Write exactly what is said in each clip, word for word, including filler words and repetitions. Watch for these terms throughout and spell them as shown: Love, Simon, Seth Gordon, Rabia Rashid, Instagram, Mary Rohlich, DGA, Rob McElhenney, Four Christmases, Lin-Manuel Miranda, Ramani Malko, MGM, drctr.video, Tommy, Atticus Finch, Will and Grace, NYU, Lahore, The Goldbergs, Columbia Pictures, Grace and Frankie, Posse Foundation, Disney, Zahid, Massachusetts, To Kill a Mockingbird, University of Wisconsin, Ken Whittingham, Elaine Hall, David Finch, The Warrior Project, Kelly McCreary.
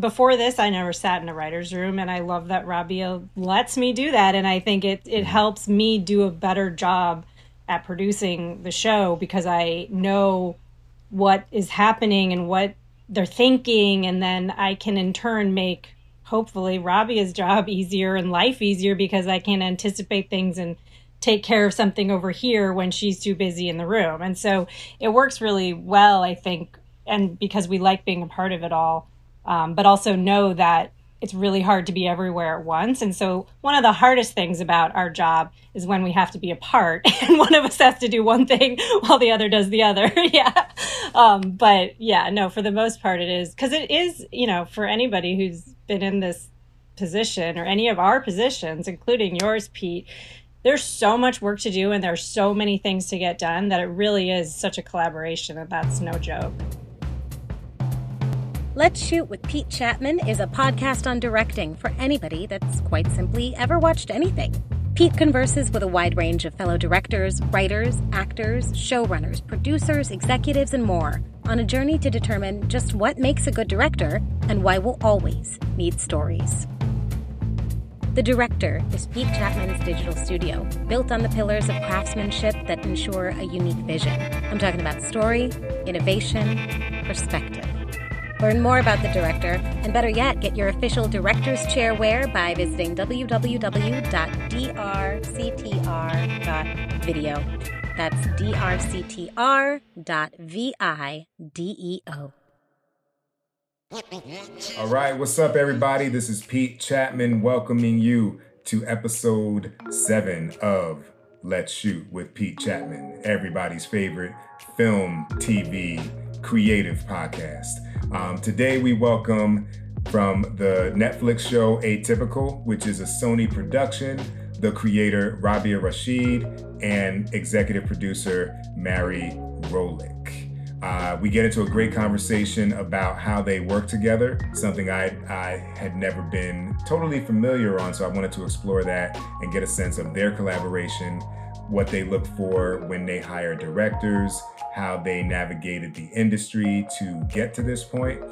before this, I never sat in a writer's room, and I love that Rabia lets me do that. And I think it, it helps me do a better job at producing the show, because I know what is happening and what they're thinking. And then I can in turn make, hopefully, Rabia's job easier and life easier, because I can anticipate things and take care of something over here when she's too busy in the room. And so it works really well, I think, and because we like being a part of it all, um, but also know that it's really hard to be everywhere at once. And so one of the hardest things about our job is when we have to be apart and one of us has to do one thing while the other does the other. yeah. Um, but yeah, no, for the most part it is, because it is, you know, for anybody who's been in this position or any of our positions, including yours, Pete, there's so much work to do and there's so many things to get done that it really is such a collaboration, and that's no joke. Let's Shoot with Pete Chapman is a podcast on directing for anybody that's quite simply ever watched anything. Pete converses with a wide range of fellow directors, writers, actors, showrunners, producers, executives, and more on a journey to determine just what makes a good director and why we'll always need stories. The Director is Pete Chapman's digital studio, built on the pillars of craftsmanship that ensure a unique vision. I'm talking about story, innovation, perspective. Learn more about The Director, and better yet, get your official Director's Chair wear by visiting w w w dot d r c t r dot video. That's d r c t r dot video. All right, what's up, everybody? This is Pete Chapman welcoming you to episode seven of Let's Shoot with Pete Chapman, everybody's favorite film, T V, creative podcast. Um, today we welcome from the Netflix show Atypical, which is a Sony production, the creator Rabia Rashid and executive producer Mary Rohlich. Uh, we get into a great conversation about how they work together, something I, I had never been totally familiar on, so I wanted to explore that and get a sense of their collaboration, what they look for when they hire directors, how they navigated the industry to get to this point,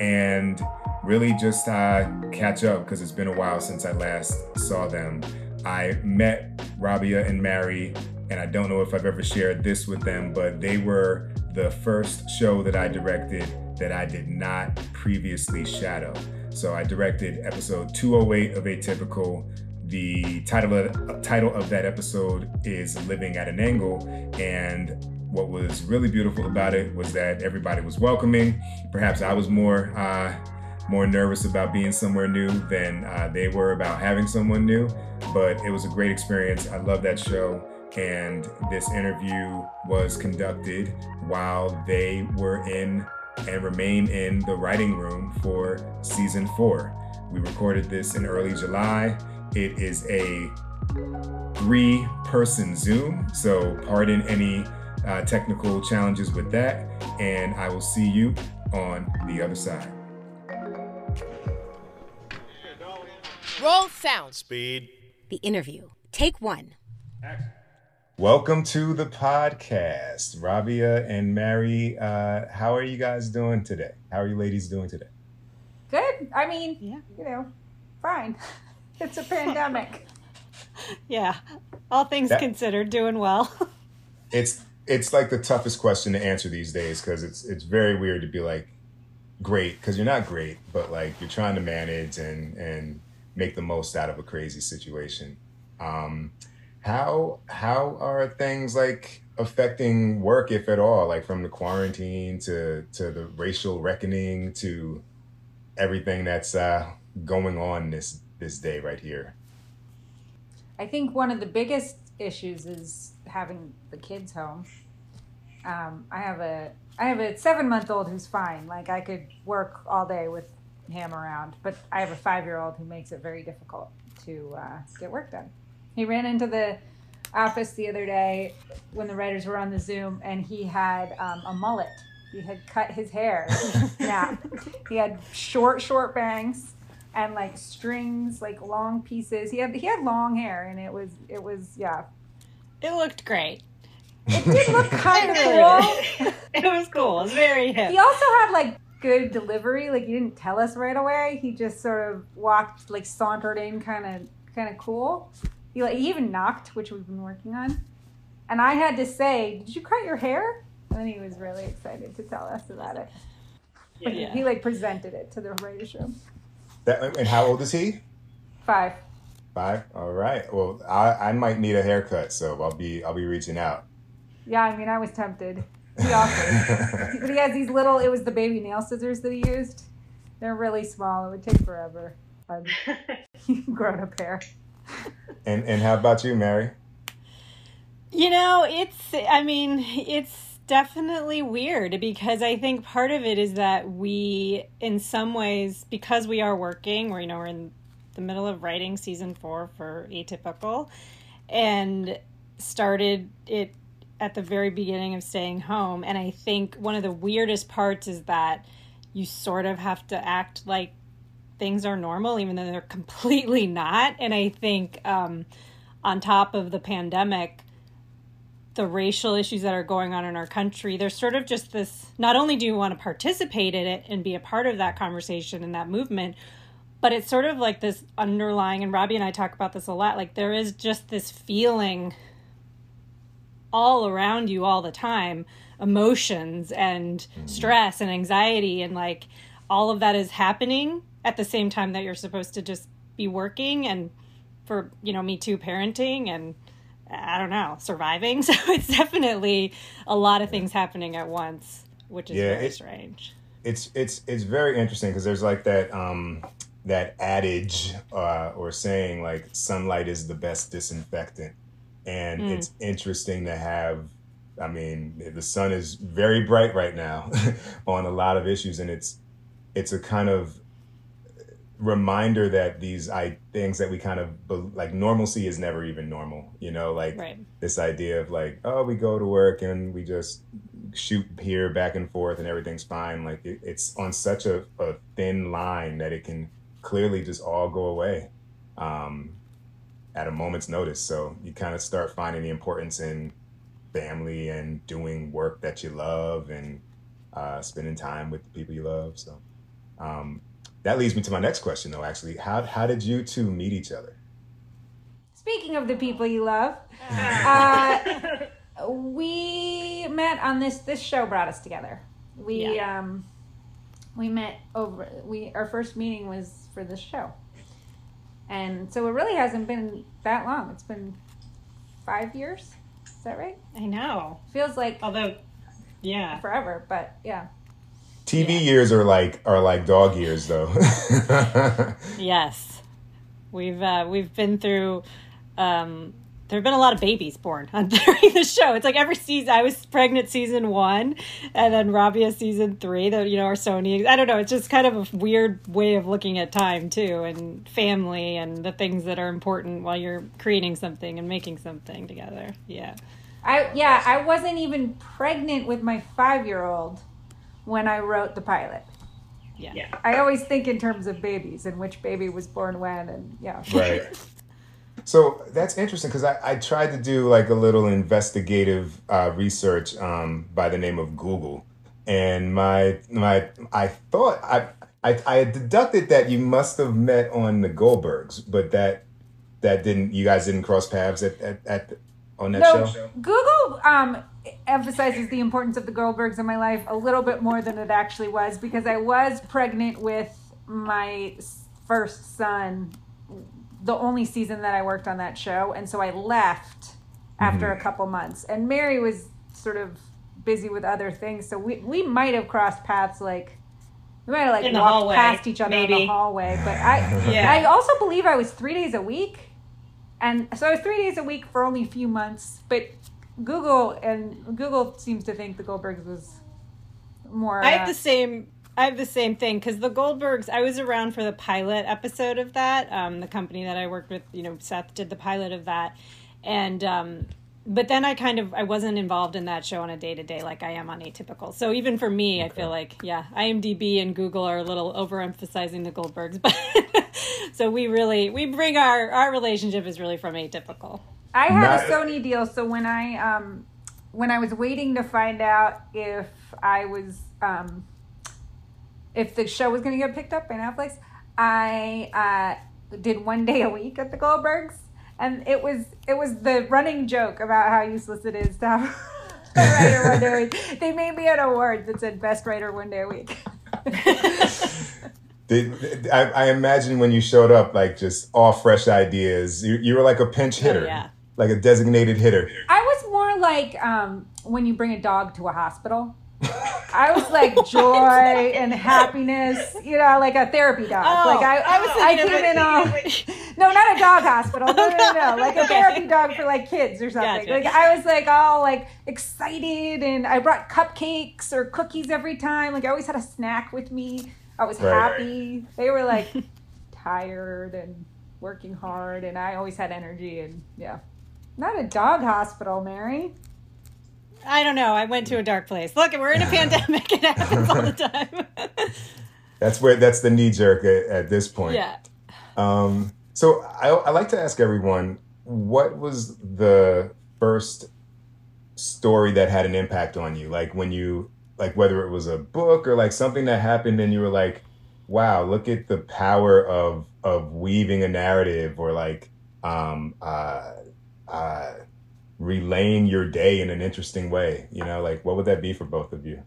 and really just uh, catch up, because it's been a while since I last saw them. I met Rabia and Mary, and I don't know if I've ever shared this with them, but they were the first show that I directed that I did not previously shadow. So I directed episode two oh eight of Atypical. The title of, title of that episode is Living at an Angle, and what was really beautiful about it was that everybody was welcoming. Perhaps I was more uh, more nervous about being somewhere new than uh, they were about having someone new, but it was a great experience. I love that show, and this interview was conducted while they were in and remain in the writing room for season four. We recorded this in early July. It is a three-person Zoom, so pardon any uh, technical challenges with that, and I will see you on the other side. Roll sound. Speed. The interview. Take one. Action. Welcome to the podcast, Rabia and Mary. Uh, how are you guys doing today? How are you ladies doing today? Good. I mean, yeah. you know, fine. It's a pandemic. yeah. All things that, considered, doing well. it's it's like the toughest question to answer these days, because it's it's very weird to be like great, because you're not great, but like you're trying to manage and and make the most out of a crazy situation. Um, how how are things like affecting work, if at all? Like from the quarantine to to the racial reckoning to everything that's uh, going on this. This day right here. I think one of the biggest issues is having the kids home. Um, I have a I have a seven-month-old who's fine. Like I could work all day with him around, but I have a five-year-old who makes it very difficult to uh, get work done. He ran into the office the other day when the writers were on the Zoom, and he had um, a mullet. He had cut his hair. Yeah, he had short, short bangs. And like strings, like long pieces. He had he had long hair, and it was it was yeah. It looked great. It did look kind of cool. It was cool. It was very hip. He also had like good delivery. Like, he didn't tell us right away. He just sort of walked, like, sauntered in, kind of, kind of cool. He, like, he even knocked, which we've been working on. And I had to say, "Did you cut your hair?" And he was really excited to tell us about it. But yeah. he, he, like, presented it to the writer's room. That, and how old is he? Five. Five? All right. Well, I, I might need a haircut, so I'll be I'll be reaching out. Yeah, I mean, I was tempted. He offered. But he has these little, it was the baby nail scissors that he used. They're really small. It would take forever. Um, grown-up hair. And and how about you, Mary? You know, it's, I mean, it's definitely weird, because I think part of it is that we, in some ways, because we are working, we're, you know, we're in the middle of writing season four for Atypical, and started it at the very beginning of staying home. And I think one of the weirdest parts is that you sort of have to act like things are normal, even though they're completely not. And I think um, on top of the pandemic, the racial issues that are going on in our country, there's sort of just this, not only do you want to participate in it and be a part of that conversation and that movement, but it's sort of like this underlying, and Robbie and I talk about this a lot, like there is just this feeling all around you all the time, emotions and stress and anxiety, and like all of that is happening at the same time that you're supposed to just be working and, for, you know, Me Too parenting and, I don't know, surviving. So it's definitely a lot of things happening at once, which is yeah, very it, strange. It's it's it's very interesting, because there's like that um, that adage uh, or saying, like, sunlight is the best disinfectant. And mm. it's interesting to have, I mean, the sun is very bright right now on a lot of issues. And it's it's a kind of reminder that these I, things that we kind of, like, normalcy is never even normal, you know, like right. this idea of like, oh, we go to work and we just shoot here back and forth and everything's fine. Like it, it's on such a, a thin line that it can clearly just all go away um, at a moment's notice. So you kind of start finding the importance in family and doing work that you love and uh, spending time with the people you love. So, um, that leads me to my next question, though, actually. How how did you two meet each other? Speaking of the people you love, uh, we met on this, this show brought us together. We yeah. um, we met over, we our first meeting was for this show. And so it really hasn't been that long. It's been five years. Is that right? I know. Feels like although, yeah. forever, but yeah. T V yeah. years are like are like dog years, though. Yes, we've uh, we've been through. Um, there have been a lot of babies born on during the show. It's like every season. I was pregnant season one, and then Rabia season three. That you know, our Sony. I don't know. It's just kind of a weird way of looking at time too, and family, and the things that are important while you're creating something and making something together. Yeah, I yeah I wasn't even pregnant with my five-year-old when I wrote the pilot. Yeah. yeah. I always think in terms of babies and which baby was born when and yeah. Right. So that's interesting, because I, I tried to do like a little investigative uh, research um, by the name of Google. And my my I thought I, I I deducted that you must have met on the Goldbergs, but that that didn't you guys didn't cross paths at at, at the, on that no, show? Google um emphasizes the importance of the Goldbergs in my life a little bit more than it actually was, because I was pregnant with my first son the only season that I worked on that show, and so I left after mm-hmm. a couple months, and Mary was sort of busy with other things, so we we might have crossed paths, like we might have like in walked hallway, past each other maybe. In the hallway, but I yeah. I also believe I was three days a week, and so I was three days a week for only a few months, but Google and Google seems to think the Goldbergs was more. Uh, I have the same. I have the same thing, because the Goldbergs. I was around for the pilot episode of that. Um, the company that I worked with, you know, Seth did the pilot of that, and um, but then I kind of I wasn't involved in that show on a day to day like I am on Atypical. So even for me, okay. I feel like yeah, IMDb and Google are a little overemphasizing the Goldbergs, but so we really we bring our our relationship is really from Atypical. I had a Sony deal, so when I um, when I was waiting to find out if I was um, if the show was going to get picked up by Netflix, I uh, did one day a week at the Goldbergs, and it was it was the running joke about how useless it is to have a writer one day a week. They made me an award that said best writer one day a week. Did, I, I imagine when you showed up, like, just all fresh ideas. You, you were like a pinch hitter, oh, yeah. like a designated hitter. I was more like um, when you bring a dog to a hospital. I was like joy and happiness, you know, like a therapy dog. Oh, like I, I was I came in all, no, not a dog hospital, no, no, no, no. like a therapy dog for like kids or something. Gotcha. Like I was like all like excited, and I brought cupcakes or cookies every time. Like I always had a snack with me. I was right, happy. Right. They were like tired and working hard, and I always had energy. And yeah, not a dog hospital, Mary. I don't know. I went to a dark place. Look, we're in a pandemic. It happens all the time. That's where that's the knee jerk at, at this point. Yeah. Um, so I, I like to ask everyone, what was the first story that had an impact on you? Like when you, like whether it was a book or like something that happened and you were like, wow, look at the power of, of weaving a narrative, or like, um, uh, uh, relaying your day in an interesting way, you know, like what would that be for both of you?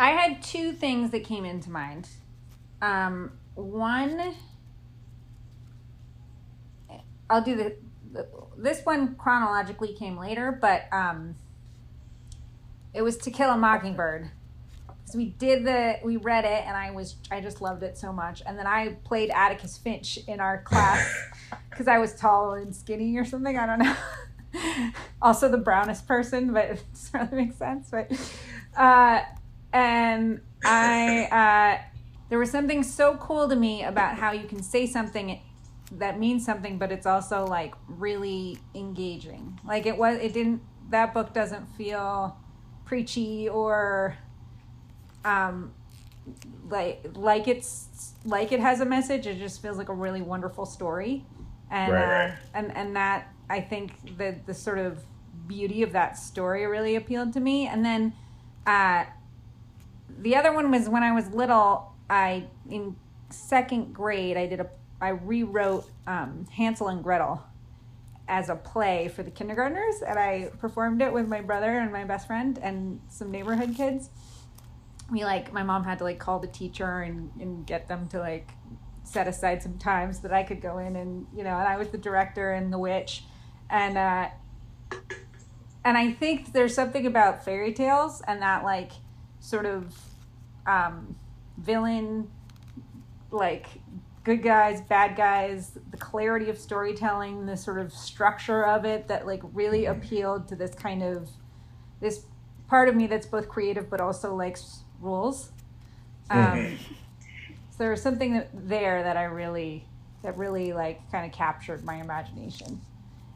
I had two things that came into mind. Um, one, I'll do the, the this one chronologically came later, but um, it was To Kill a Mockingbird. So we did the, we read it, and I was, I just loved it so much. And then I played Atticus Finch in our class. Because I was tall and skinny or something, I don't know. Also the brownest person, but it doesn't really make sense. But uh, and I, uh, there was something so cool to me about how you can say something that means something, but it's also like really engaging. Like it was, it didn't. That book doesn't feel preachy or um, like like it's like it has a message. It just feels like a really wonderful story. And, right. uh, and and that, I think the, the sort of beauty of that story really appealed to me. And then uh, the other one was when I was little, I in second grade, I did a I rewrote um, Hansel and Gretel as a play for the kindergartners. And I performed it with my brother and my best friend and some neighborhood kids. We like, my mom had to like call the teacher and, and get them to like set aside some time so that I could go in and, you know, and I was the director and the witch. And, uh, and I think there's something about fairy tales and that like sort of, um, villain, like good guys, bad guys, the clarity of storytelling, the sort of structure of it that like really appealed to this kind of, this part of me that's both creative, but also likes rules. Um, There was something that, there that I really, that really like kind of captured my imagination.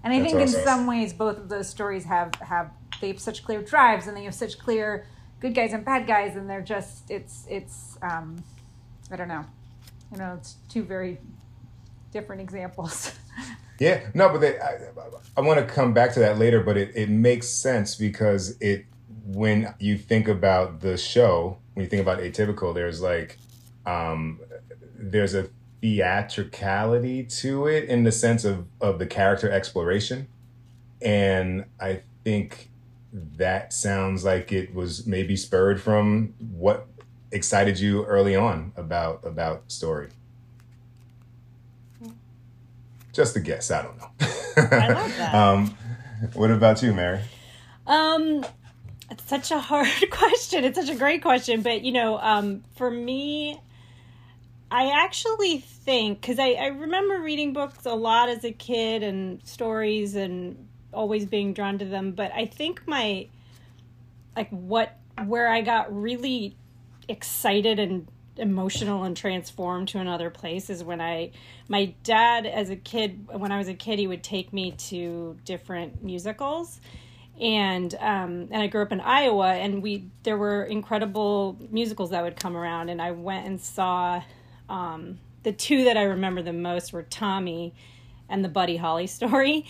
And I That's think awesome. In some ways, both of those stories have, have, they have such clear drives, and they have such clear good guys and bad guys. And they're just, it's, it's, um, I don't know, you know, it's two very different examples. Yeah, no, but they, I, I want to come back to that later, but it, it makes sense because it, when you think about the show, when you think about Atypical, there's like, Um, there's a theatricality to it in the sense of, of the character exploration. And I think that sounds like it was maybe spurred from what excited you early on about, about story. Just a guess. I don't know. I love that. Um, what about you, Mary? Um, it's such a hard question. It's such a great question. But, you know, um, for me... I actually think, because I, I remember reading books a lot as a kid and stories and always being drawn to them, but I think my, like what, where I got really excited and emotional and transformed to another place is when I, my dad as a kid, when I was a kid, he would take me to different musicals. And um, and I grew up in Iowa, and we there were incredible musicals that would come around, and I went and saw... Um, the two that I remember the most were Tommy and the Buddy Holly Story.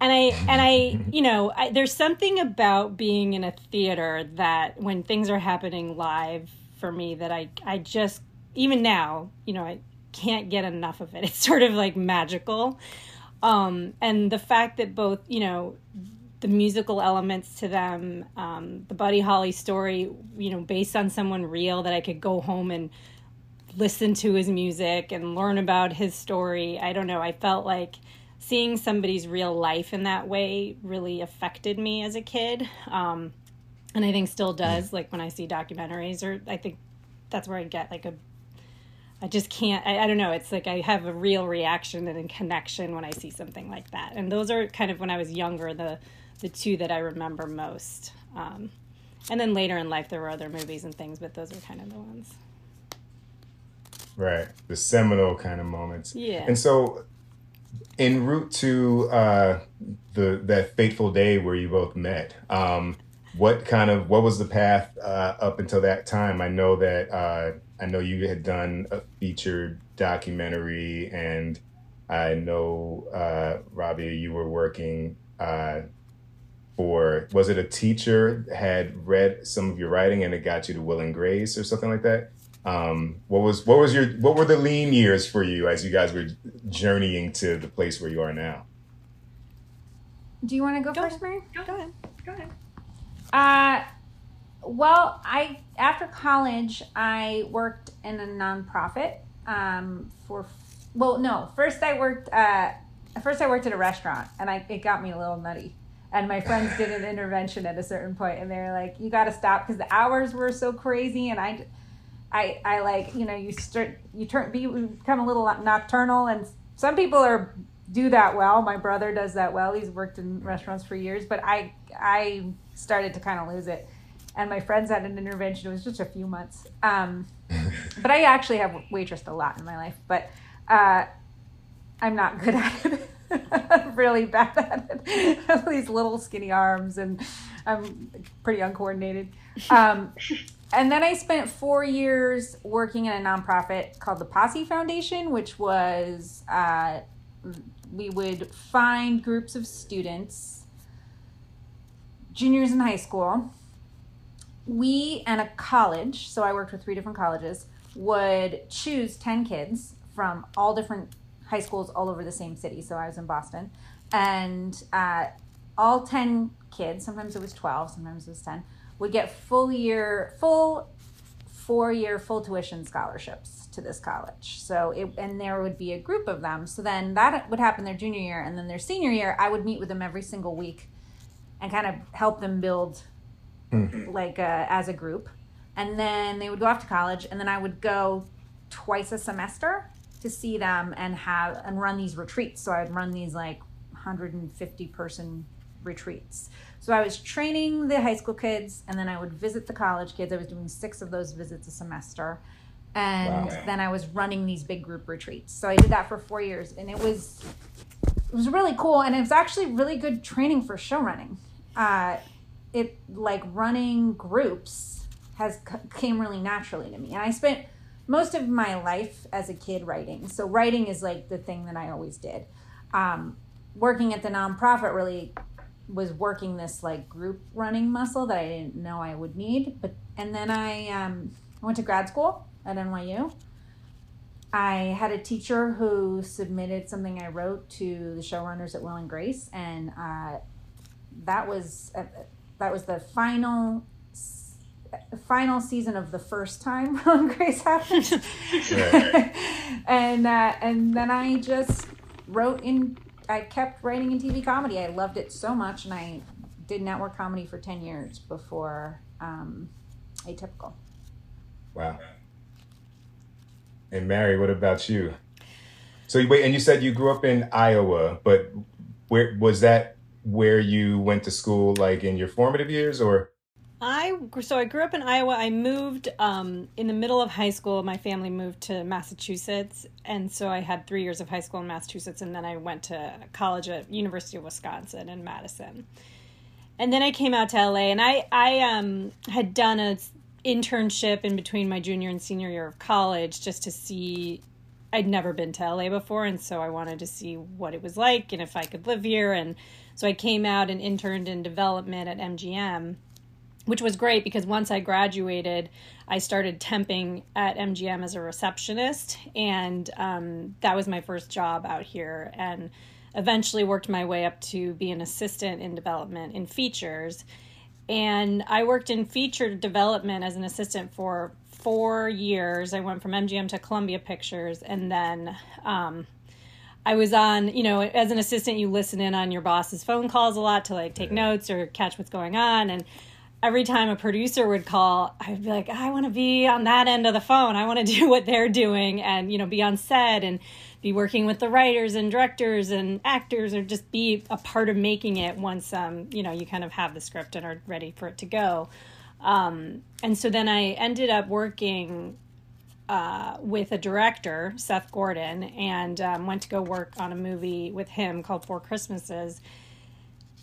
And I, and I, you know, I, there's something about being in a theater that when things are happening live for me that I, I just, even now, you know, I can't get enough of it. It's sort of like magical. Um, and the fact that both, you know, the musical elements to them, um, the Buddy Holly story, you know, based on someone real that I could go home and listen to his music and learn about his story. I don't know. I felt like seeing somebody's real life in that way really affected me as a kid. Um, and I think still does, like when I see documentaries, or I think that's where I get like a, I just can't, I, I don't know. It's like I have a real reaction and a connection when I see something like that. And those are kind of, when I was younger, the, the two that I remember most. Um, and then later in life, there were other movies and things, but those are kind of the ones. Right. The seminal kind of moments. Yeah. And so en route to uh, the that fateful day where you both met, um, what kind of, what was the path uh, up until that time? I know that, uh, I know you had done a featured documentary, and I know, uh, Rabia, you were working uh, for, was it a teacher had read some of your writing and it got you to Will and Grace or something like that? Um, what was, what was your, what were the lean years for you as you guys were journeying to the place where you are now? Do you want to go, go first, Mary? Go, go ahead. Go ahead. Uh, well, I, after college, I worked in a nonprofit, um, for, well, no, first I worked, uh, first I worked at a restaurant, and I, it got me a little nutty. And my friends did an intervention at a certain point, and they were like, you got to stop, because the hours were so crazy. And I, I, I like, you know, you start, you turn, you become a little nocturnal, and some people are, do that well. My brother does that well. He's worked in restaurants for years, but I, I started to kind of lose it. And my friends had an intervention. It was just a few months. Um, but I actually have waitressed a lot in my life, but uh, I'm not good at it. I'm really bad at it. I have these little skinny arms, and I'm pretty uncoordinated. Um, and then I spent four years working in a nonprofit called the Posse Foundation, which was, uh, we would find groups of students, juniors in high school, we and a college, so I worked with three different colleges, would choose ten kids from all different high schools all over the same city. So I was in Boston, and uh, all ten kids, sometimes it was twelve, sometimes it was ten, would get full year, full four-year full tuition scholarships to this college. So it, and there would be a group of them. So then that would happen their junior year, and then their senior year, I would meet with them every single week and kind of help them build mm-hmm. like a, as a group. And then they would go off to college, and then I would go twice a semester to see them and have and run these retreats. So I would run these like one hundred fifty person retreats. So I was training the high school kids, and then I would visit the college kids. I was doing six of those visits a semester. And wow. Then I was running these big group retreats. So I did that for four years, and it was it was really cool. And it was actually really good training for show running. Uh, it like running groups has came really naturally to me. And I spent most of my life as a kid writing. So writing is like the thing that I always did. Um, working at the nonprofit really was working this like group running muscle that I didn't know I would need. But and then I um, went to grad school at N Y U. I had a teacher who submitted something I wrote to the showrunners at Will and Grace, and uh, that was uh, that was the final final season of the first time Will and Grace happened. and uh, and then I just wrote in. I kept writing in T V comedy. I loved it so much, and I did network comedy for ten years before um, Atypical. Wow. And Mary, what about you? So you wait, and you said you grew up in Iowa, but where was that? Where you went to school, like in your formative years, or? I so I grew up in Iowa. I moved um, in the middle of high school. My family moved to Massachusetts, and so I had three years of high school in Massachusetts, and then I went to college at University of Wisconsin in Madison, and then I came out to L A. And I I um, had done an internship in between my junior and senior year of college just to see. I'd never been to L A before, and so I wanted to see what it was like and if I could live here. And so I came out and interned in development at M G M. which was great because once I graduated, I started temping at M G M as a receptionist, and um, that was my first job out here, and eventually worked my way up to be an assistant in development in features. And I worked in feature development as an assistant for four years. I went from M G M to Columbia Pictures, and then um, I was on, you know, as an assistant, you listen in on your boss's phone calls a lot to like take notes or catch what's going on. And every time a producer would call, I'd be like, I want to be on that end of the phone. I want to do what they're doing and, you know, be on set and be working with the writers and directors and actors, or just be a part of making it once, um, you know, you kind of have the script and are ready for it to go. Um, and so then I ended up working uh, with a director, Seth Gordon, and um, went to go work on a movie with him called Four Christmases.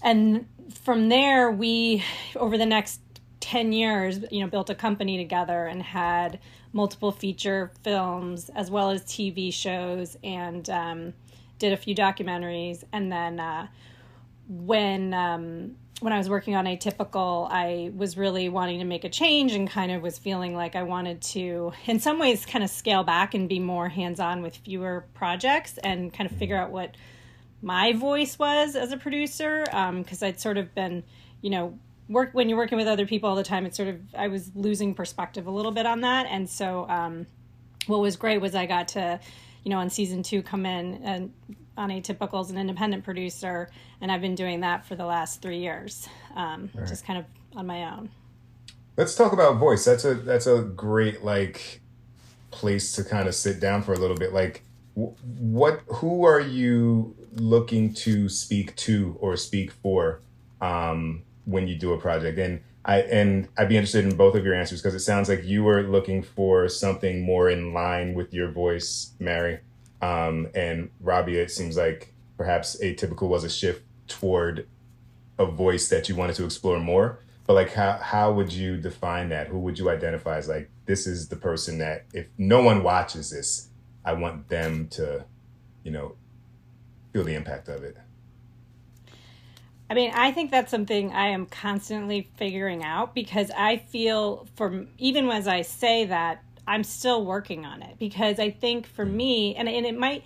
And from there, we, over the next ten years, you know, built a company together and had multiple feature films as well as T V shows, and um, did a few documentaries. And then uh, when um, when I was working on Atypical, I was really wanting to make a change and kind of was feeling like I wanted to, in some ways, kind of scale back and be more hands-on with fewer projects and kind of figure out what my voice was as a producer, because um, I'd sort of been, you know, work when you're working with other people all the time, it's sort of, I was losing perspective a little bit on that. And so um, what was great was I got to, you know, on season two, come in and on Atypical as an independent producer. And I've been doing that for the last three years, um, right. just kind of on my own. Let's talk about voice. That's a, that's a great like place to kind of sit down for a little bit. Like what, who are you looking to speak to or speak for, um, when you do a project? And I and I'd be interested in both of your answers, because it sounds like you were looking for something more in line with your voice, Mary. Um, and Rabia, it seems like perhaps Atypical was a shift toward a voice that you wanted to explore more. But like, how how would you define that? Who would you identify as like, this is the person that if no one watches this, I want them to, you know, feel the impact of it? I mean, I think that's something I am constantly figuring out, because I feel from, even as I say that, I'm still working on it, because I think for me, and, and it might,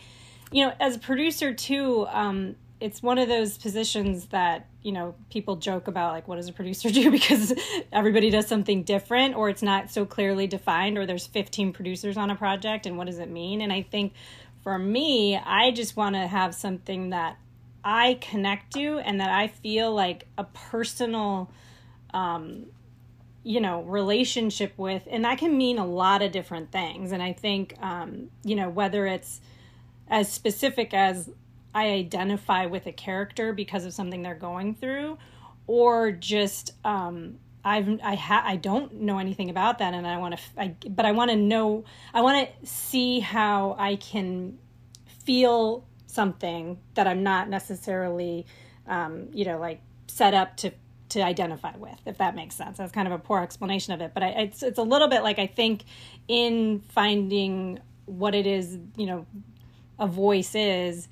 you know, as a producer too, um, it's one of those positions that, you know, people joke about, like, what does a producer do? Because everybody does something different, or it's not so clearly defined, or there's fifteen producers on a project, and what does it mean? And I think for me, I just want to have something that I connect to, and that I feel like a personal, um, you know, relationship with, and that can mean a lot of different things. And I think, um, you know, whether it's as specific as I identify with a character because of something they're going through, or just, um, I've, I ha- I don't know anything about that. And I want to, f- I, but I want to know, I want to see how I can feel something that I'm not necessarily, um, you know, like set up to, to identify with, if that makes sense. That's kind of a poor explanation of it, but I, it's, it's a little bit like, I think in finding what it is, you know, a voice is,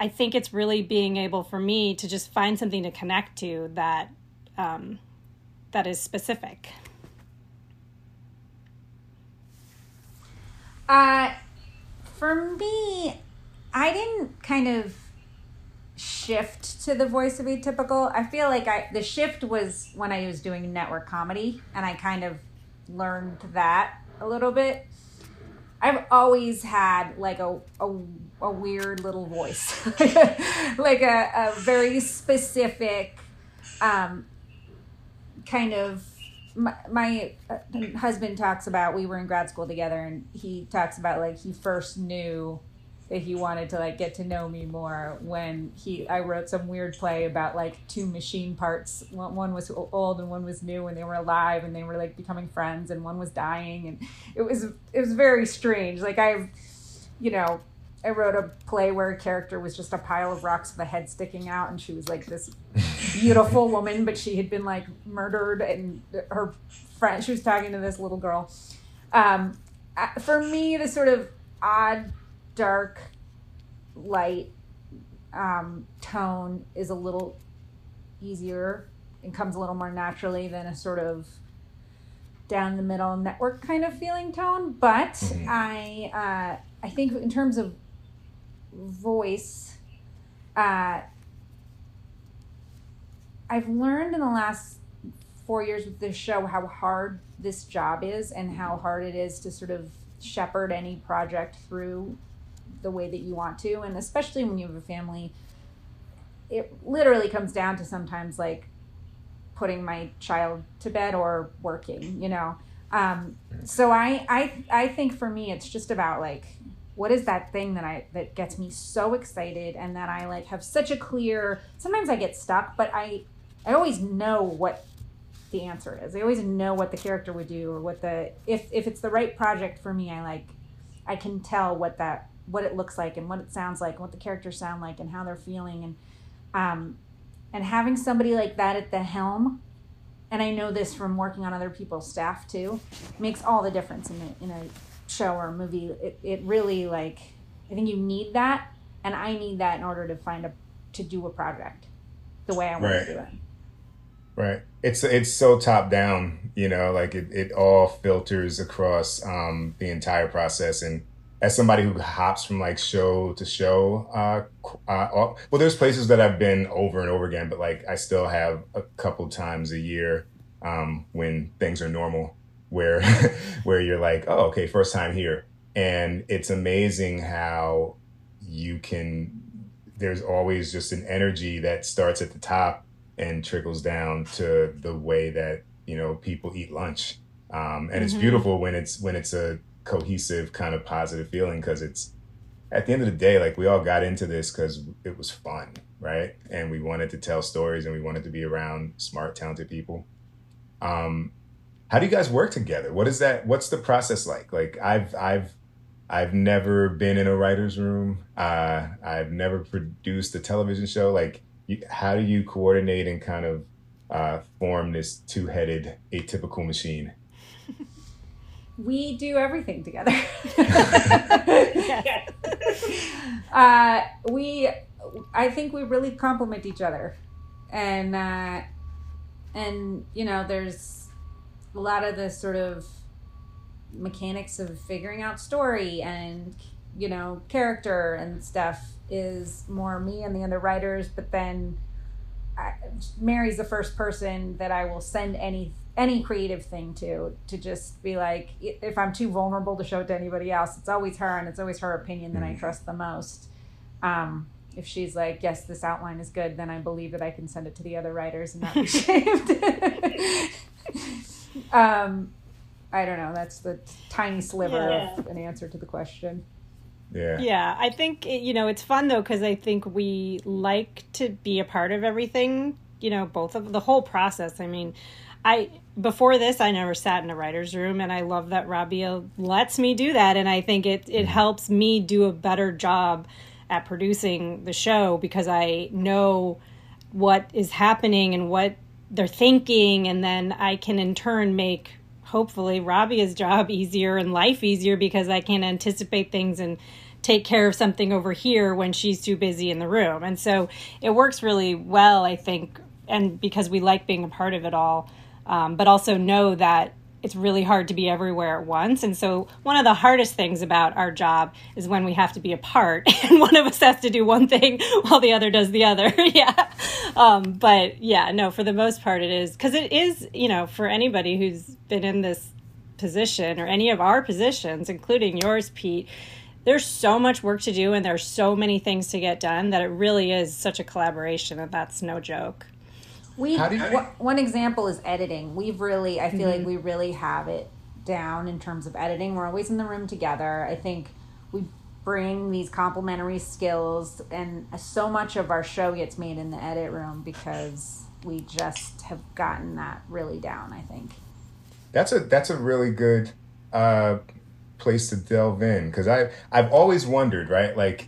I think it's really being able for me to just find something to connect to that, um, that is specific. Uh, for me, I didn't kind of shift to the voice of Atypical. I feel like I the shift was when I was doing network comedy, and I kind of learned that a little bit. I've always had like a a, a weird little voice, like, a, like a, a very specific um, kind of. My, my husband talks about, we were in grad school together, and he talks about like he first knew that he wanted to like get to know me more when he, I wrote some weird play about like two machine parts. One, one was old and one was new, and they were alive and they were like becoming friends, and one was dying. And it was, it was very strange. Like I've, you know, I wrote a play where a character was just a pile of rocks with a head sticking out. And she was like this beautiful woman, but she had been like murdered, and her friend, she was talking to this little girl. Um, for me, the sort of odd, dark, light um, tone is a little easier and comes a little more naturally than a sort of down the middle network kind of feeling tone. But mm-hmm. I uh, I think in terms of voice, uh, I've learned in the last four years with this show how hard this job is and how hard it is to sort of shepherd any project through the way that you want to. And especially when you have a family, it literally comes down to sometimes like putting my child to bed or working, you know? Um, so I, I, I think for me, it's just about like, what is that thing that I, that gets me so excited and that I like have such a clear, sometimes I get stuck, but I, I always know what the answer is. I always know what the character would do or what the, if, if it's the right project for me, I like, I can tell what that, what it looks like and what it sounds like and what the characters sound like and how they're feeling. And, um, and having somebody like that at the helm, and I know this from working on other people's staff too, makes all the difference in a, in a show or a movie. It, it really like, I think you need that. And I need that in order to find a, to do a project the way I want right. to do it. Right. It's, it's so top down, you know, like it, it all filters across um, the entire process. And as somebody who hops from like show to show, uh, uh, well, there's places that I've been over and over again, but like I still have a couple times a year um, when things are normal, where where you're like, oh, okay, first time here. And it's amazing how you can, there's always just an energy that starts at the top and trickles down to the way that, you know, people eat lunch. Um, and mm-hmm. it's beautiful when it's when it's a cohesive kind of positive feeling, because it's at the end of the day, like we all got into this because it was fun, right? And we wanted to tell stories and we wanted to be around smart, talented people. Um, how do you guys work together? What is that? What's the process like? Like I've I've I've never been in a writer's room. Uh, I've never produced a television show. Like you, how do you coordinate and kind of uh, form this two-headed atypical machine? We do everything together. Yes. uh, we, I think we really complement each other, and uh, and you know, there's a lot of the sort of mechanics of figuring out story and you know character and stuff is more me and the other writers. But then I, Mary's the first person that I will send anything. any creative thing to, to just be like, if I'm too vulnerable to show it to anybody else, it's always her and it's always her opinion that mm-hmm. I trust the most. Um, if she's like, yes, this outline is good, then I believe that I can send it to the other writers and not be shaved. um, I don't know. That's the tiny sliver yeah. of an answer to the question. Yeah. Yeah. I think, it, you know, it's fun though, because I think we like to be a part of everything, you know, both of the whole process. I mean, I before this, I never sat in a writer's room, and I love that Rabia lets me do that, and I think it, it helps me do a better job at producing the show because I know what is happening and what they're thinking, and then I can in turn make, hopefully, Rabia's job easier and life easier because I can anticipate things and take care of something over here when she's too busy in the room. And so it works really well, I think, and because we like being a part of it all. Um, but also know that it's really hard to be everywhere at once. And so one of the hardest things about our job is when we have to be apart and one of us has to do one thing while the other does the other. yeah. Um, but yeah, no, for the most part it is, because it is, you know, for anybody who's been in this position or any of our positions, including yours, Pete, there's so much work to do and there's so many things to get done that it really is such a collaboration, and that's no joke. We one example is editing. We've really, I feel mm-hmm. like we really have it down in terms of editing. We're always in the room together. I think we bring these complementary skills, and so much of our show gets made in the edit room because we just have gotten that really down, I think. That's a that's a really good uh, place to delve in, because I I've always wondered, right? Like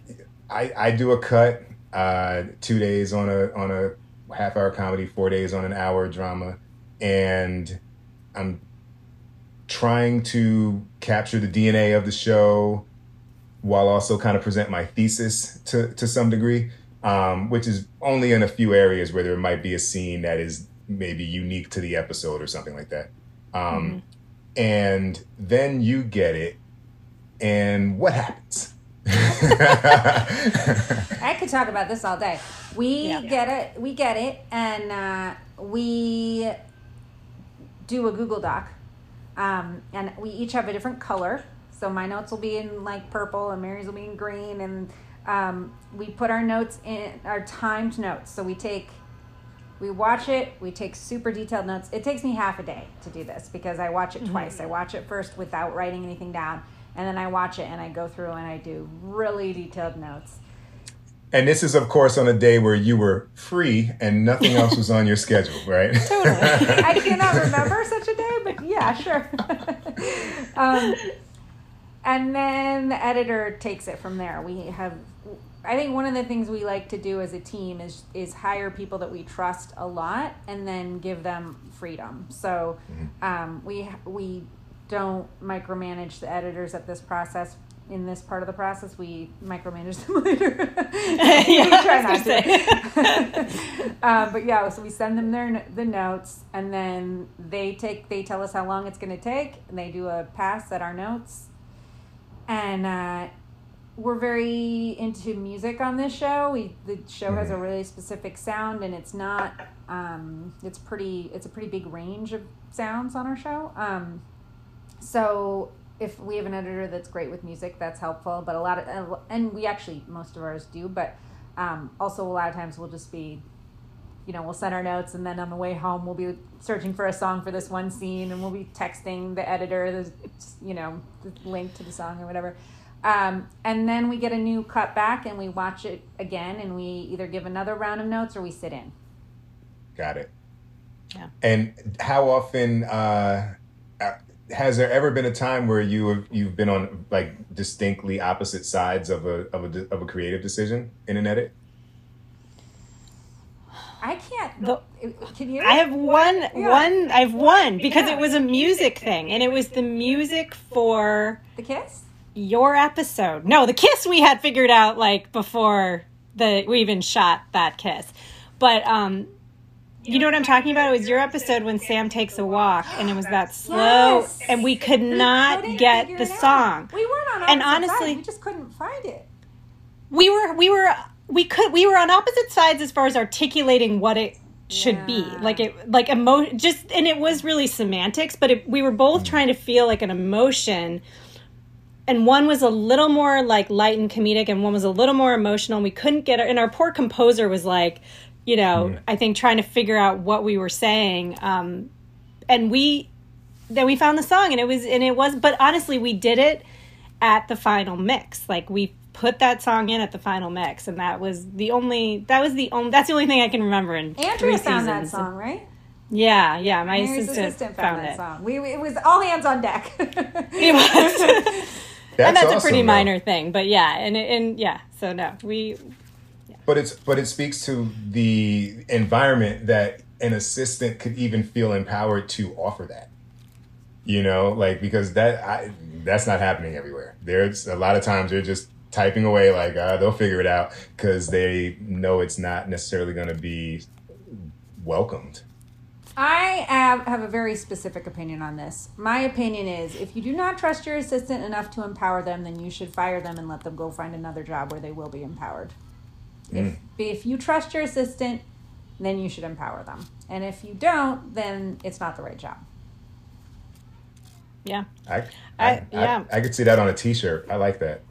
I I do a cut uh, two days on a on a. half hour comedy, four days on an hour drama. And I'm trying to capture the D N A of the show while also kind of present my thesis to, to some degree, um, which is only in a few areas where there might be a scene that is maybe unique to the episode or something like that. Um, mm-hmm. And then you get it, and what happens? I could talk about this all day. We yeah. get it. We get it, and uh, we do a Google Doc, um, and we each have a different color. So my notes will be in like purple, and Mary's will be in green, and um, we put our notes in our timed notes. So we take. We watch it, we take super detailed notes. It takes me half a day to do this because I watch it twice. Mm-hmm. I watch it first without writing anything down, and then I watch it and I go through and I do really detailed notes. And this is, of course, on a day where you were free and nothing else was on your schedule, right? Totally. I cannot remember such a day, but yeah, sure. um, and then the editor takes it from there. We have... I think one of the things we like to do as a team is is hire people that we trust a lot and then give them freedom. So um, we we don't micromanage the editors at this process. In this part of the process, we micromanage them later. yeah, we try not to. um, but yeah, so we send them their the notes, and then they take they tell us how long it's going to take, and they do a pass at our notes, and. Uh, We're very into music on this show. We the show has a really specific sound, and it's not. Um, it's pretty. It's a pretty big range of sounds on our show. Um, so if we have an editor that's great with music, that's helpful. But a lot of and we actually most of ours do. But um, also a lot of times we'll just be, you know, we'll send our notes, and then on the way home we'll be searching for a song for this one scene, and we'll be texting the editor the you know the link to the song or whatever. Um, and then we get a new cut back and we watch it again and we either give another round of notes or we sit in. Got it. Yeah. And how often, uh, has there ever been a time where you have, you've been on like distinctly opposite sides of a, of a, of a creative decision in an edit? I can't. The, can you? I have one, yeah. one, I have one because yeah. it was a music thing and it was the music for... The Kiss? Your episode. No, the kiss we had figured out like before the we even shot that kiss. But um you know what I'm talking about? It was your episode when Sam takes a walk and it was that slow yes. and we could not we get the song. We weren't on and honestly, sides. We just couldn't find it. We were we were we could we were on opposite sides as far as articulating what it should yeah. be like it like emo just and it was really semantics, but it, we were both trying to feel like an emotion. And one was a little more like light and comedic and one was a little more emotional. We couldn't get it. And our poor composer was like, you know, mm. I think trying to figure out what we were saying. Um, and we, then we found the song and it was, and it was, but honestly, we did it at the final mix. Like we put that song in at the final mix. And that was the only, that was the only, that's the only thing I can remember. In Andrea found that song, right? Yeah, yeah, my Mary's assistant, assistant found, found that it. Song. We, it was all hands on deck. It was. That's and that's awesome, a pretty minor though. Thing, but yeah, and and yeah, so no, we. Yeah. But it's but it speaks to the environment that an assistant could even feel empowered to offer that, you know, like because that I, that's not happening everywhere. There's a lot of times they're just typing away like uh, they'll figure it out because they know it's not necessarily going to be welcomed. I have a very specific opinion on this. My opinion is if you do not trust your assistant enough to empower them, then you should fire them and let them go find another job where they will be empowered. Mm. If, if you trust your assistant, then you should empower them. And if you don't, then it's not the right job. Yeah. I, I, I, yeah. I, I could see that on a t-shirt. I like that.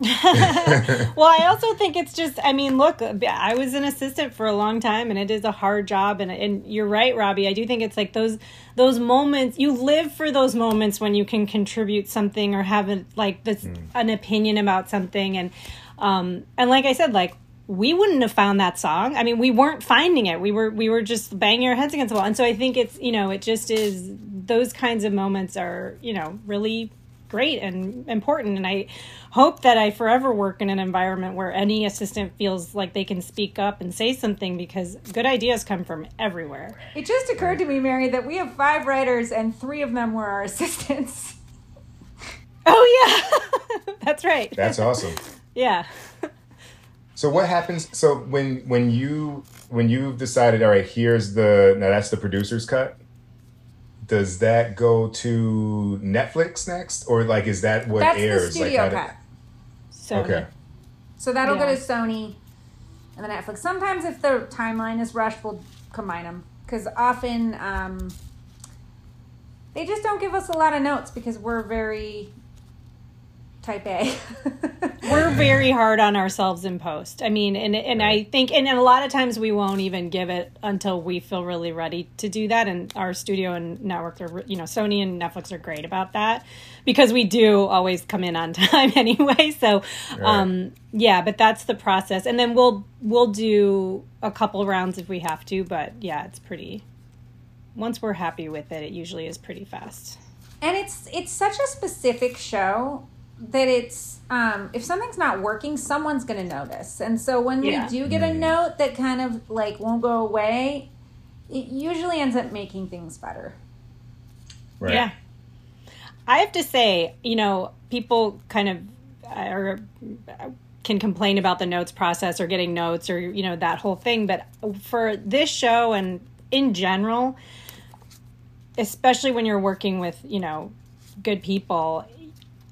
Well, I also think it's just, I mean, look, I was an assistant for a long time and it is a hard job. And, and you're right, Robbie. I do think it's like those, those moments, you live for those moments when you can contribute something or have a, like this, mm. an opinion about something. And, um, and like I said, like, we wouldn't have found that song. I mean, we weren't finding it. We were, we were just banging our heads against the wall. And so I think it's, you know, it just is, those kinds of moments are, you know, really great and important. And I hope that I forever work in an environment where any assistant feels like they can speak up and say something because good ideas come from everywhere. It just occurred to me, Mary, that we have five writers and three of them were our assistants. Oh yeah, that's right. That's awesome. Yeah. So what happens? So when when you when you've decided, all right, here's the now that's the producer's cut. Does that go to Netflix next, or like is that what that's airs? That's the studio like, cut. Did... Okay. So that'll yeah. go to Sony and then Netflix. Sometimes if the timeline is rushed, we'll combine them because often um, they just don't give us a lot of notes because we're very. Type A. We're very hard on ourselves in post. I mean, and and I think, and, and a lot of times we won't even give it until we feel really ready to do that. And our studio and network are, you know, Sony and Netflix are great about that because we do always come in on time anyway. So, right. um, yeah, but that's the process. And then we'll we'll do a couple rounds if we have to. But yeah, it's pretty. Once we're happy with it, it usually is pretty fast. And it's it's such a specific show. That it's, um, if something's not working, someone's going to notice. And so when yeah. we do get a note that kind of like won't go away, it usually ends up making things better. Right. Yeah. I have to say, you know, people kind of are, can complain about the notes process or getting notes or, you know, that whole thing. But for this show and in general, especially when you're working with, you know, good people,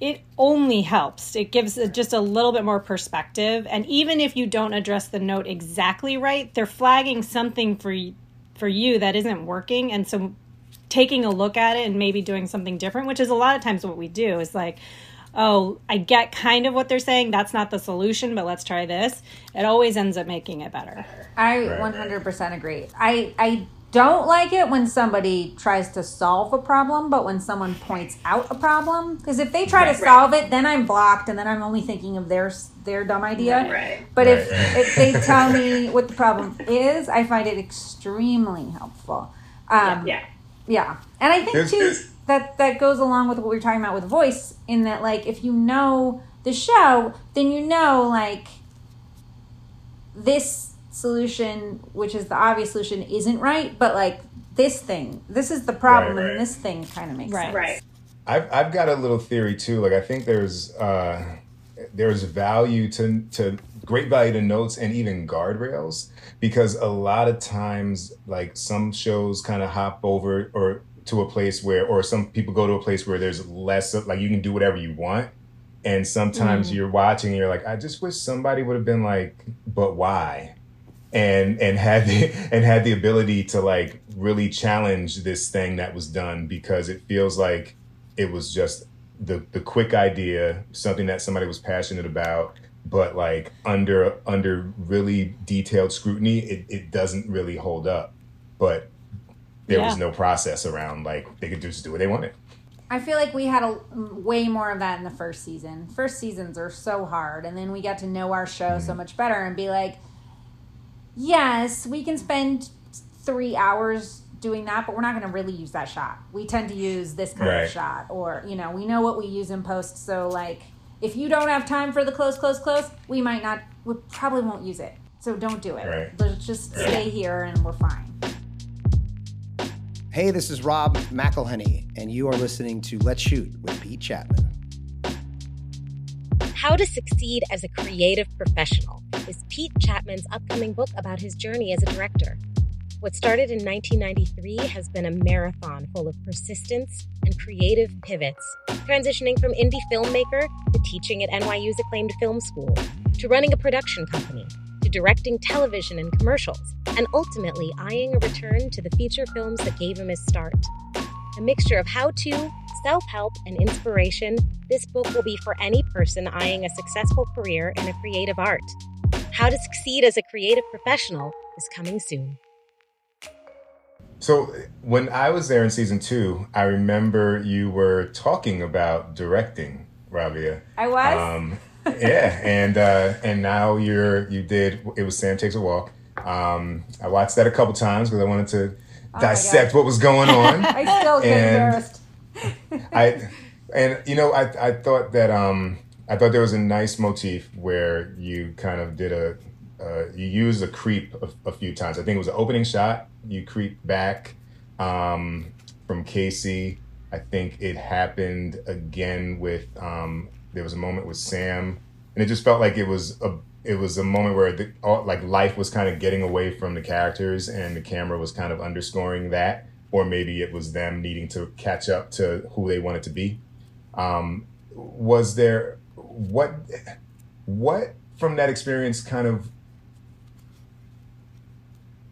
it only helps. It gives just a little bit more perspective. And even if you don't address the note exactly right, they're flagging something for you, for you that isn't working. And so taking a look at it and maybe doing something different, which is a lot of times what we do, is like, oh, I get kind of what they're saying. That's not the solution, but let's try this. It always ends up making it better. I one hundred percent agree. I, I don't like it when somebody tries to solve a problem, but when someone points out a problem, because if they try right, to solve right. it, then I'm blocked, and then I'm only thinking of their their dumb idea. Right, right. But right, if right. if they tell me what the problem is, I find it extremely helpful. Um, yeah, yeah, yeah. And I think too that that goes along with what we were talking about with voice, in that like if you know the show, then you know like this. Solution, which is the obvious solution, isn't right, but like this thing, this is the problem, right, right. and this thing kind of makes right. sense. Right. I've I've got a little theory too. Like I think there's uh, there's value to to great value to notes and even guardrails, because a lot of times like some shows kind of hop over or to a place where, or some people go to a place where there's less of, like you can do whatever you want. And sometimes mm. you're watching and you're like, I just wish somebody would have been like, but why? And and had the, and had the ability to like really challenge this thing that was done, because it feels like it was just the the quick idea, something that somebody was passionate about, but like under under really detailed scrutiny, it, it doesn't really hold up. But there yeah. was no process around like they could just do what they wanted. I feel like we had a, way more of that in the first season. First seasons are so hard, and then we got to know our show mm-hmm. so much better and be like, yes, we can spend three hours doing that, but we're not going to really use that shot. We tend to use this kind right. of shot, or, you know, we know what we use in post. So, like, if you don't have time for the close, close, close, we might not, we probably won't use it. So don't do it. Right. Let's just right. stay here and we're fine. Hey, this is Rob McElhenney, and you are listening to Let's Shoot with Pete Chapman. How to Succeed as a Creative Professional is Pete Chapman's upcoming book about his journey as a director. What started in nineteen ninety-three has been a marathon full of persistence and creative pivots, transitioning from indie filmmaker to teaching at N Y U's acclaimed film school, to running a production company, to directing television and commercials, and ultimately eyeing a return to the feature films that gave him his start. A mixture of how-to, self-help, and inspiration, this book will be for any person eyeing a successful career in a creative art. How to Succeed as a Creative Professional is coming soon. So when I was there in season two, I remember you were talking about directing, Rabia. I was? Um, yeah, and uh, and now you're you did, it was Sam Takes a Walk. Um, I watched that a couple times because I wanted to Oh dissect what was going on. I still get embarrassed. I and you know I I thought that um I thought there was a nice motif where you kind of did a uh, you used a creep a, a few times. I think it was an opening shot. You creep back um, from Casey. I think it happened again with um there was a moment with Sam, and it just felt like it was a it was a moment where the, all, like life was kind of getting away from the characters and the camera was kind of underscoring that, or maybe it was them needing to catch up to who they wanted to be. Um, was there, what, what from that experience kind of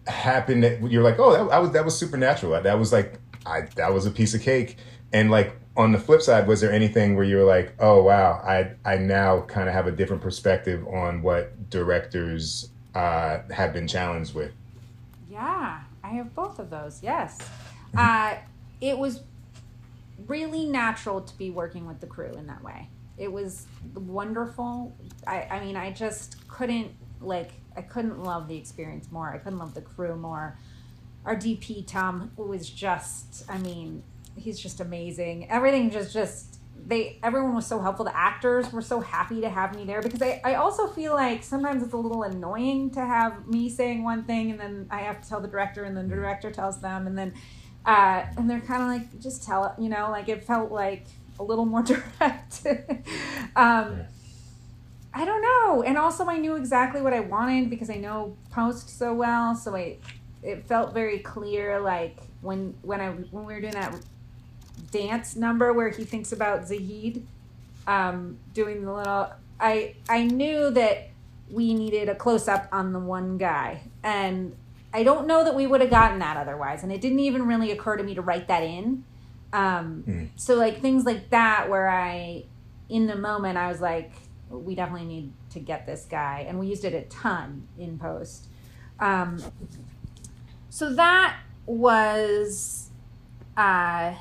happened that you're like, oh, that I was, that was supernatural. That was like, I, that was a piece of cake. And like, on the flip side, was there anything where you were like, oh, wow, I I now kind of have a different perspective on what directors uh, have been challenged with? Yeah, I have both of those, yes. uh, it was really natural to be working with the crew in that way. It was wonderful. I, I mean, I just couldn't, like, I couldn't love the experience more. I couldn't love the crew more. Our D P, Tom, was just, I mean... he's just amazing. Everything just, just, they, everyone was so helpful. The actors were so happy to have me there, because I, I also feel like sometimes it's a little annoying to have me saying one thing and then I have to tell the director and then the director tells them and then, uh, and they're kind of like, just tell it, you know, like it felt like a little more direct. um, I don't know. And also I knew exactly what I wanted because I know Post so well. So I, it felt very clear, like when, when I, when we were doing that dance number where he thinks about Zahid um, doing the little, I I knew that we needed a close-up on the one guy, and I don't know that we would have gotten that otherwise, and it didn't even really occur to me to write that in. Um, mm. So like things like that where I, in the moment, I was like, we definitely need to get this guy, and we used it a ton in post. Um, so that was... Uh,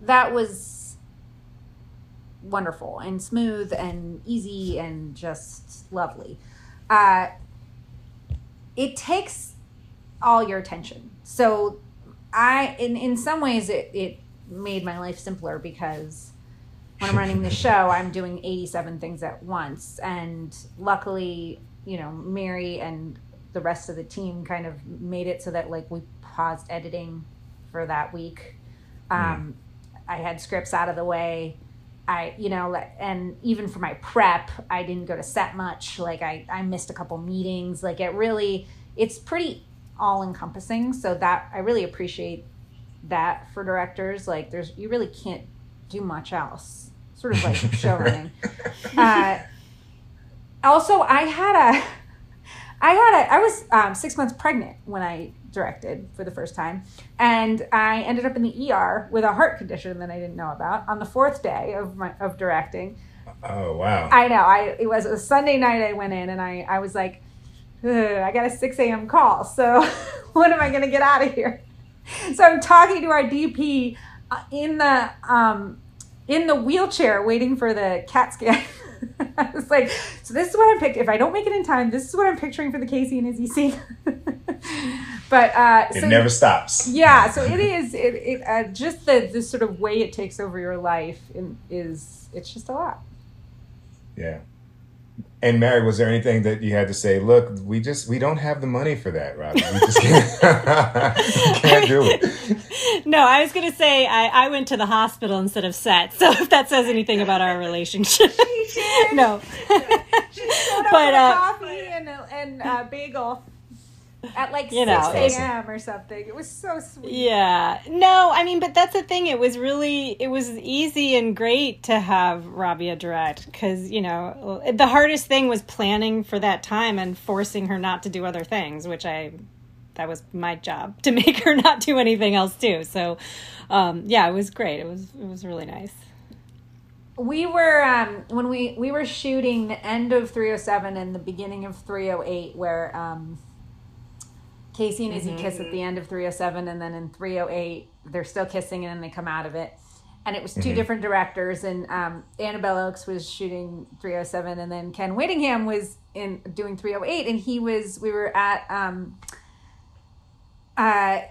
that was wonderful and smooth and easy and just lovely. Uh, it takes all your attention. So I, in, in some ways it, it made my life simpler, because when I'm running the show, I'm doing eighty-seven things at once. And luckily, you know, Mary and the rest of the team kind of made it so that like we paused editing for that week. Um, mm. I had scripts out of the way. I, you know, and even for my prep, I didn't go to set much. Like I, I missed a couple meetings. Like it really, it's pretty all encompassing. So that I really appreciate that for directors. Like there's, you really can't do much else. Sort of like show running. Uh, also I had a, I had a, I was um, six months pregnant when I directed for the first time, and I ended up in the E R with a heart condition that I didn't know about on the fourth day of my of directing. Oh wow! I know. I it was a Sunday night. I went in and I I was like, I got a six a.m. call. So when am I going to get out of here? So I'm talking to our D P in the um in the wheelchair, waiting for the CAT scan. I was like, so this is what I'm picking. If I don't make it in time, this is what I'm picturing for the Casey and Izzy scene. But uh, it so, never stops. Yeah, so it is. It, it uh, just the the sort of way it takes over your life in, is it's just a lot. Yeah. And Mary, was there anything that you had to say? Look, we just we don't have the money for that, Robbie. We just can't, can't do it. No, I was going to say I, I went to the hospital instead of set. So if that says anything about our relationship, she did. No. She showed up with uh, coffee and a, and a bagel. At like you know, six a.m. or something. It was so sweet. Yeah. No, I mean, but that's the thing. It was really, it was easy and great to have Rabia direct, because, you know, the hardest thing was planning for that time and forcing her not to do other things, which I, that was my job, to make her not do anything else too. So, um, yeah, it was great. It was, it was really nice. We were, um, when we, we were shooting the end of three oh seven and the beginning of three oh eight, where, um, Casey and Izzy mm-hmm. kiss at the end of three oh seven, and then in three oh eight, they're still kissing, and then they come out of it. And it was two mm-hmm. different directors, and um, Annabelle Oakes was shooting three oh seven, and then Ken Whittingham was in doing three oh eight, and he was, we were at um, uh,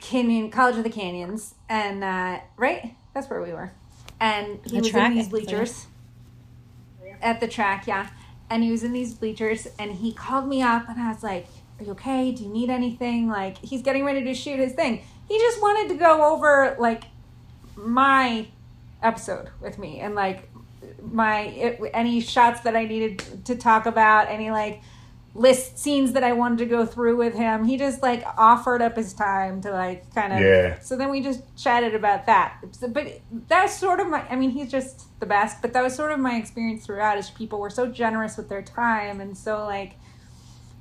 Canyon, College of the Canyons, and, uh, right? That's where we were. And he the was track, in these bleachers. Yeah. At the track, yeah. And he was in these bleachers, and he called me up, and I was like, are you okay? Do you need anything? Like, he's getting ready to shoot his thing. He just wanted to go over, like, my episode with me and, like, my it, any shots that I needed to talk about, any like list scenes that I wanted to go through with him. He just like offered up his time to like kind of. Yeah. So then we just chatted about that. But that's sort of my. I mean, he's just the best. But that was sort of my experience throughout. Is people were so generous with their time and so like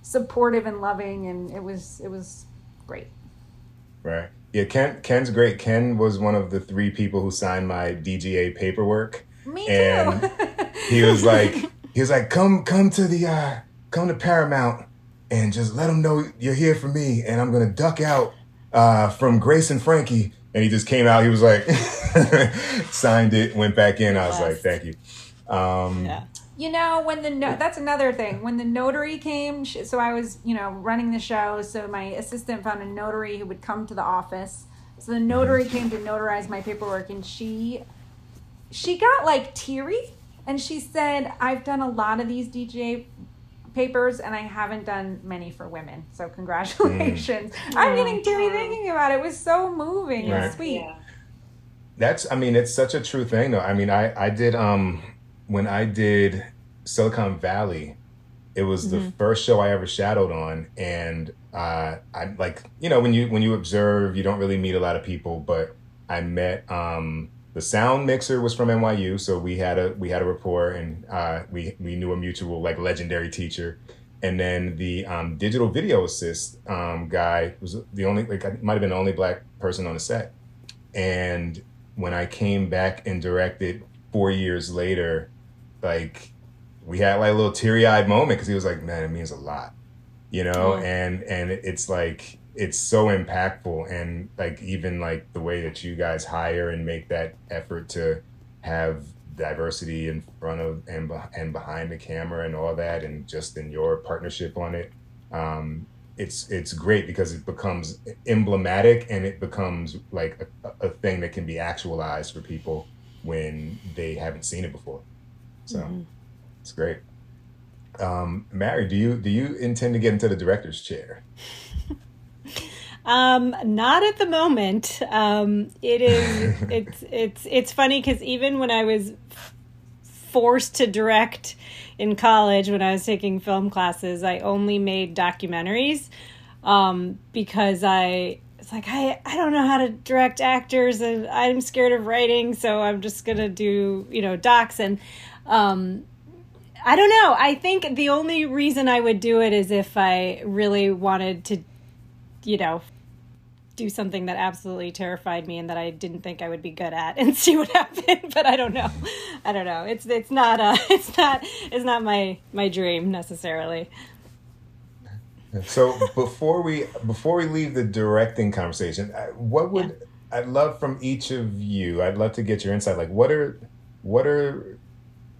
supportive and loving, and it was it was great. Right. Yeah, Ken. Ken's great. Ken was one of the three people who signed my D G A paperwork. Me too. And he was like, he was like, come, come to the, uh, come to Paramount, and just let them know you're here for me, and I'm gonna duck out uh, from Grace and Frankie. And he just came out. He was like, signed it, went back in. I was yes. like, thank you. Um, yeah. You know, when the no- that's another thing. When the notary came, so I was, you know, running the show. So my assistant found a notary who would come to the office. So the notary came to notarize my paperwork, and she, she got like teary, and she said, "I've done a lot of these D G A papers, and I haven't done many for women. So congratulations." Mm. I'm getting teary thinking about it. It was so moving right. and sweet. Yeah. That's, I mean, it's such a true thing, though. I mean, I I did um. When I did Silicon Valley, it was mm-hmm. the first show I ever shadowed on, and uh, I like you know when you when you observe, you don't really meet a lot of people. But I met um, the sound mixer was from N Y U, so we had a we had a rapport, and uh, we we knew a mutual like legendary teacher, and then the um, digital video assist um, guy was the only like might have been the only black person on the set, and when I came back and directed four years later. Like we had like a little teary-eyed moment because he was like, "Man, it means a lot," you know. Oh. And and it's like it's so impactful, and like even like the way that you guys hire and make that effort to have diversity in front of and and behind the camera and all that, and just in your partnership on it, um, it's it's great because it becomes emblematic and it becomes like a, a thing that can be actualized for people when they haven't seen it before. So mm-hmm. it's great. Um, Mary, do you do you intend to get into the director's chair? um, not at the moment. Um, it is. it's it's it's funny because even when I was forced to direct in college, when I was taking film classes, I only made documentaries um, because I. It's like, I, I don't know how to direct actors, and I'm scared of writing, so I'm just going to do, you know, docs. And um, I don't know. I think the only reason I would do it is if I really wanted to, you know, do something that absolutely terrified me and that I didn't think I would be good at, and see what happened. But I don't know. I don't know. It's it's not uh it's not it's not my my dream necessarily. So before we before we leave the directing conversation, what would yeah. I'd love from each of you? I'd love to get your insight. Like, what are what are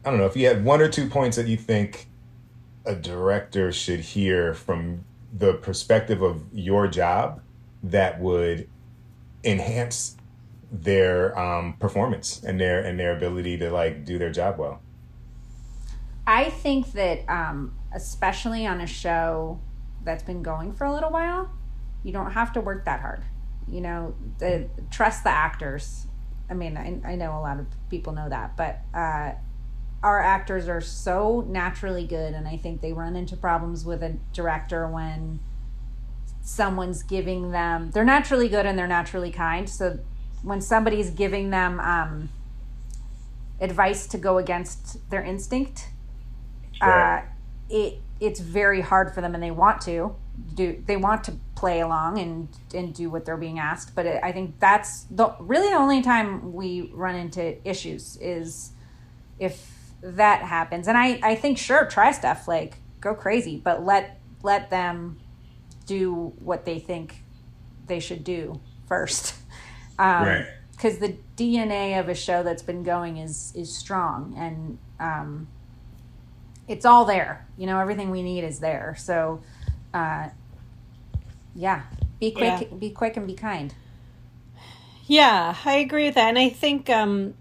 I don't know if you had one or two points that you think a director should hear from the perspective of your job that would enhance their um, performance and their and their ability to like do their job well. I think that um, especially on a show that's been going for a little while, you don't have to work that hard. You know, the, trust the actors. I mean, I, I know a lot of people know that, but uh, our actors are so naturally good, and I think they run into problems with a director when someone's giving them, they're naturally good and they're naturally kind, so when somebody's giving them um, advice to go against their instinct, sure. uh, it it's very hard for them, and they want to do, they want to play along and, and do what they're being asked. But it, I think that's the really the only time we run into issues is if that happens. And I, I think, sure, try stuff, like go crazy, but let, let them do what they think they should do first. Um, right. Cause the D N A of a show that's been going is, is strong. And, um, it's all there, you know, everything we need is there. So, uh, yeah, be quick, yeah. be quick and be kind. Yeah, I agree with that. And I think, um,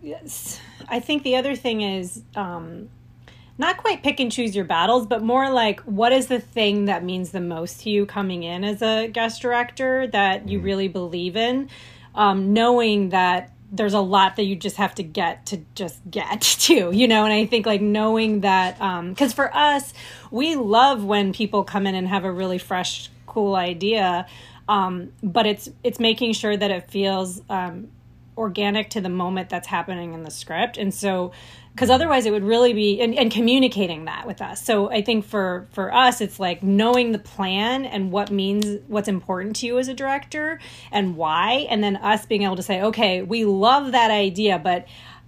yes, I think the other thing is, um, not quite pick and choose your battles, but more like, what is the thing that means the most to you coming in as a guest director that you really believe in? Um, knowing that there's a lot that you just have to get to just get to, you know? And I think like knowing that, um, cause for us, we love when people come in and have a really fresh, cool idea. Um, but it's, it's making sure that it feels, um, organic to the moment that's happening in the script. And so, because otherwise it would really be, and, and communicating that with us. So I think for, for us, it's like knowing the plan and what means, what's important to you as a director and why. And then us being able to say, okay, we love that idea, but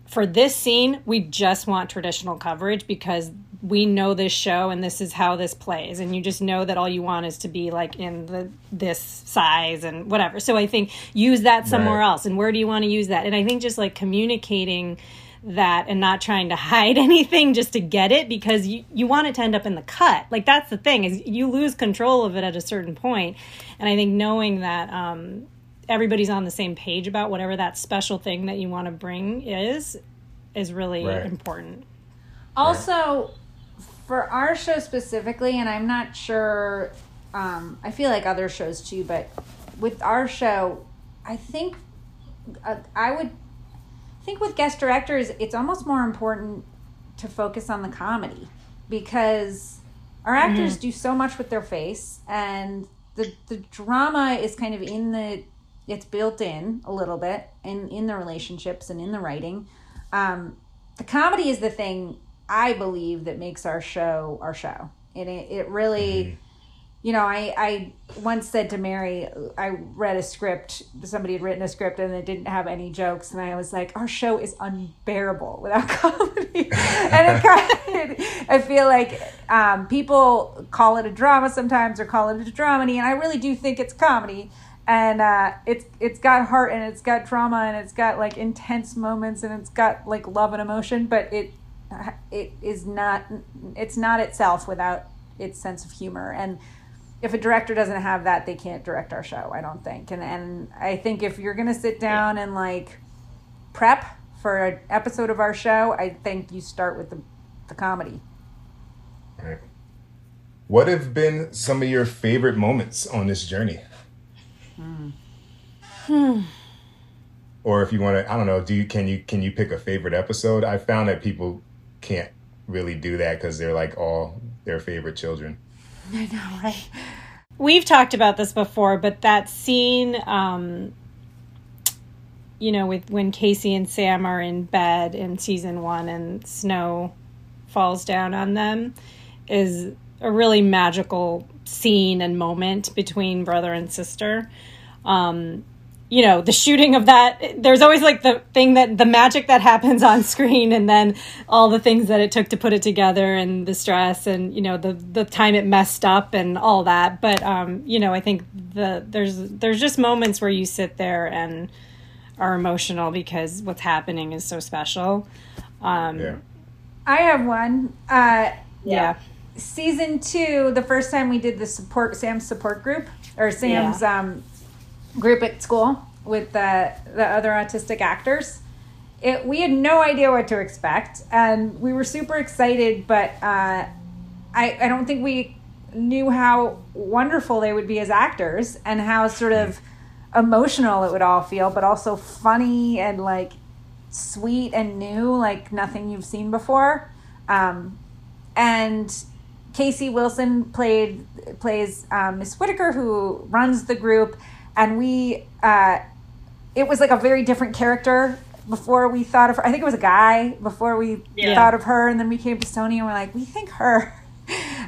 for this scene, we just want traditional coverage because we know this show and this is how this plays. And you just know that all you want is to be like in the this size and whatever. So I think use that somewhere right. else. And where do you want to use that? And I think just like communicating that and not trying to hide anything just to get it, because you, you want it to end up in the cut. Like that's the thing, is you lose control of it at a certain point. And I think knowing that... Um, everybody's on the same page about whatever that special thing that you want to bring is, is really right. important. Also, right. for our show specifically, and I'm not sure, um, I feel like other shows too, but with our show, I think uh, I would I think with guest directors, it's almost more important to focus on the comedy, because our actors mm-hmm. do so much with their face, and the the drama is kind of in the, it's built in a little bit in, in the relationships and in the writing. Um, the comedy is the thing I believe that makes our show our show. And it, it really, mm-hmm. you know, I, I once said to Mary, I read a script, somebody had written a script and it didn't have any jokes. And I was like, our show is unbearable without comedy. and it kind of, I feel like um, people call it a drama sometimes or call it a dramedy. And I really do think it's comedy. And uh, it's it's got heart and it's got drama and it's got like intense moments and it's got like love and emotion, but it it is not it's not itself without its sense of humor. And if a director doesn't have that, they can't direct our show, I don't think. And and I think if you're gonna sit down and like prep for an episode of our show, I think you start with the the comedy. All right. What have been some of your favorite moments on this journey? Mm. Hmm. Or if you want to, I don't know, do you, can you, can you pick a favorite episode? I found that people can't really do that because they're like all their favorite children. I know, right? We've talked about this before, but that scene, um, you know, with when Casey and Sam are in bed in season one and snow falls down on them is a really magical scene and moment between brother and sister. Um, you know, the shooting of that, there's always like the thing that the magic that happens on screen and then all the things that it took to put it together and the stress and, you know, the, the time it messed up and all that. But, um, you know, I think the, there's, there's just moments where you sit there and are emotional because what's happening is so special. Um, yeah. I have one. Uh, yeah. yeah. Season two, the first time we did the support, Sam's support group, or Sam's yeah. um, group at school with the, the other autistic actors, it, we had no idea what to expect. And we were super excited, but uh, I, I don't think we knew how wonderful they would be as actors and how sort of emotional it would all feel, but also funny and like sweet and new, like nothing you've seen before. Um, and Casey Wilson played plays um, Miss Whitaker, who runs the group, and we uh, it was like a very different character before we thought of her. I think it was a guy before we yeah. thought of her, and then we came to Sony and we're like, we think her.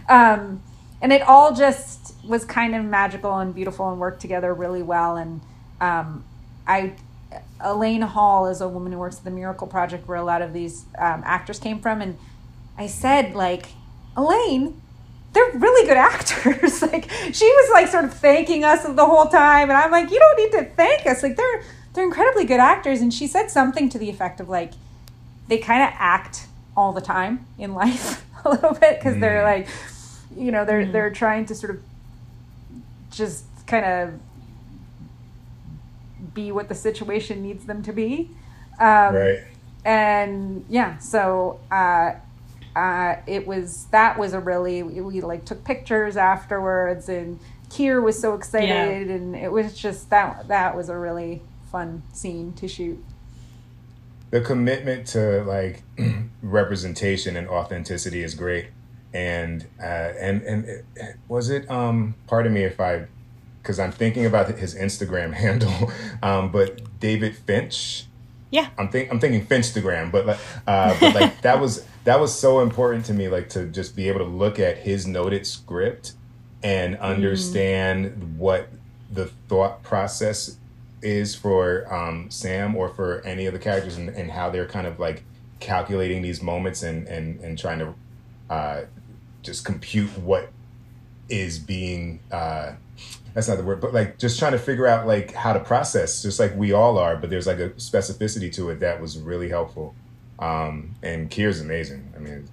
um, and it all just was kind of magical and beautiful and worked together really well. And um, I, Elaine Hall is a woman who works at the Miracle Project, where a lot of these um, actors came from, and I said like, Elaine, they're really good actors. Like she was like sort of thanking us the whole time. And I'm like, you don't need to thank us. Like they're, they're incredibly good actors. And she said something to the effect of like, they kind of act all the time in life a little bit. Cause mm. they're like, you know, they're, mm. they're trying to sort of just kind of be what the situation needs them to be. Um, right. And yeah, so, uh, Uh, it was, that was a really, we, we like took pictures afterwards and Kier was so excited yeah. and it was just that, that was a really fun scene to shoot. the commitment to like representation and authenticity is great. And uh, and and it, was it? Um, pardon me if I, because I'm thinking about his Instagram handle. Um, but David Finch. Yeah. I'm think I'm thinking Finchstagram, but like, uh, but like that was that was so important to me, like to just be able to look at his noted script and understand mm. what the thought process is for um, Sam or for any of the characters, and, and how they're kind of like calculating these moments and and and trying to. Uh, just compute what is being, uh, that's not the word, but like just trying to figure out like how to process, just like we all are, but there's like a specificity to it that was really helpful. Um, and Kier's amazing. I mean,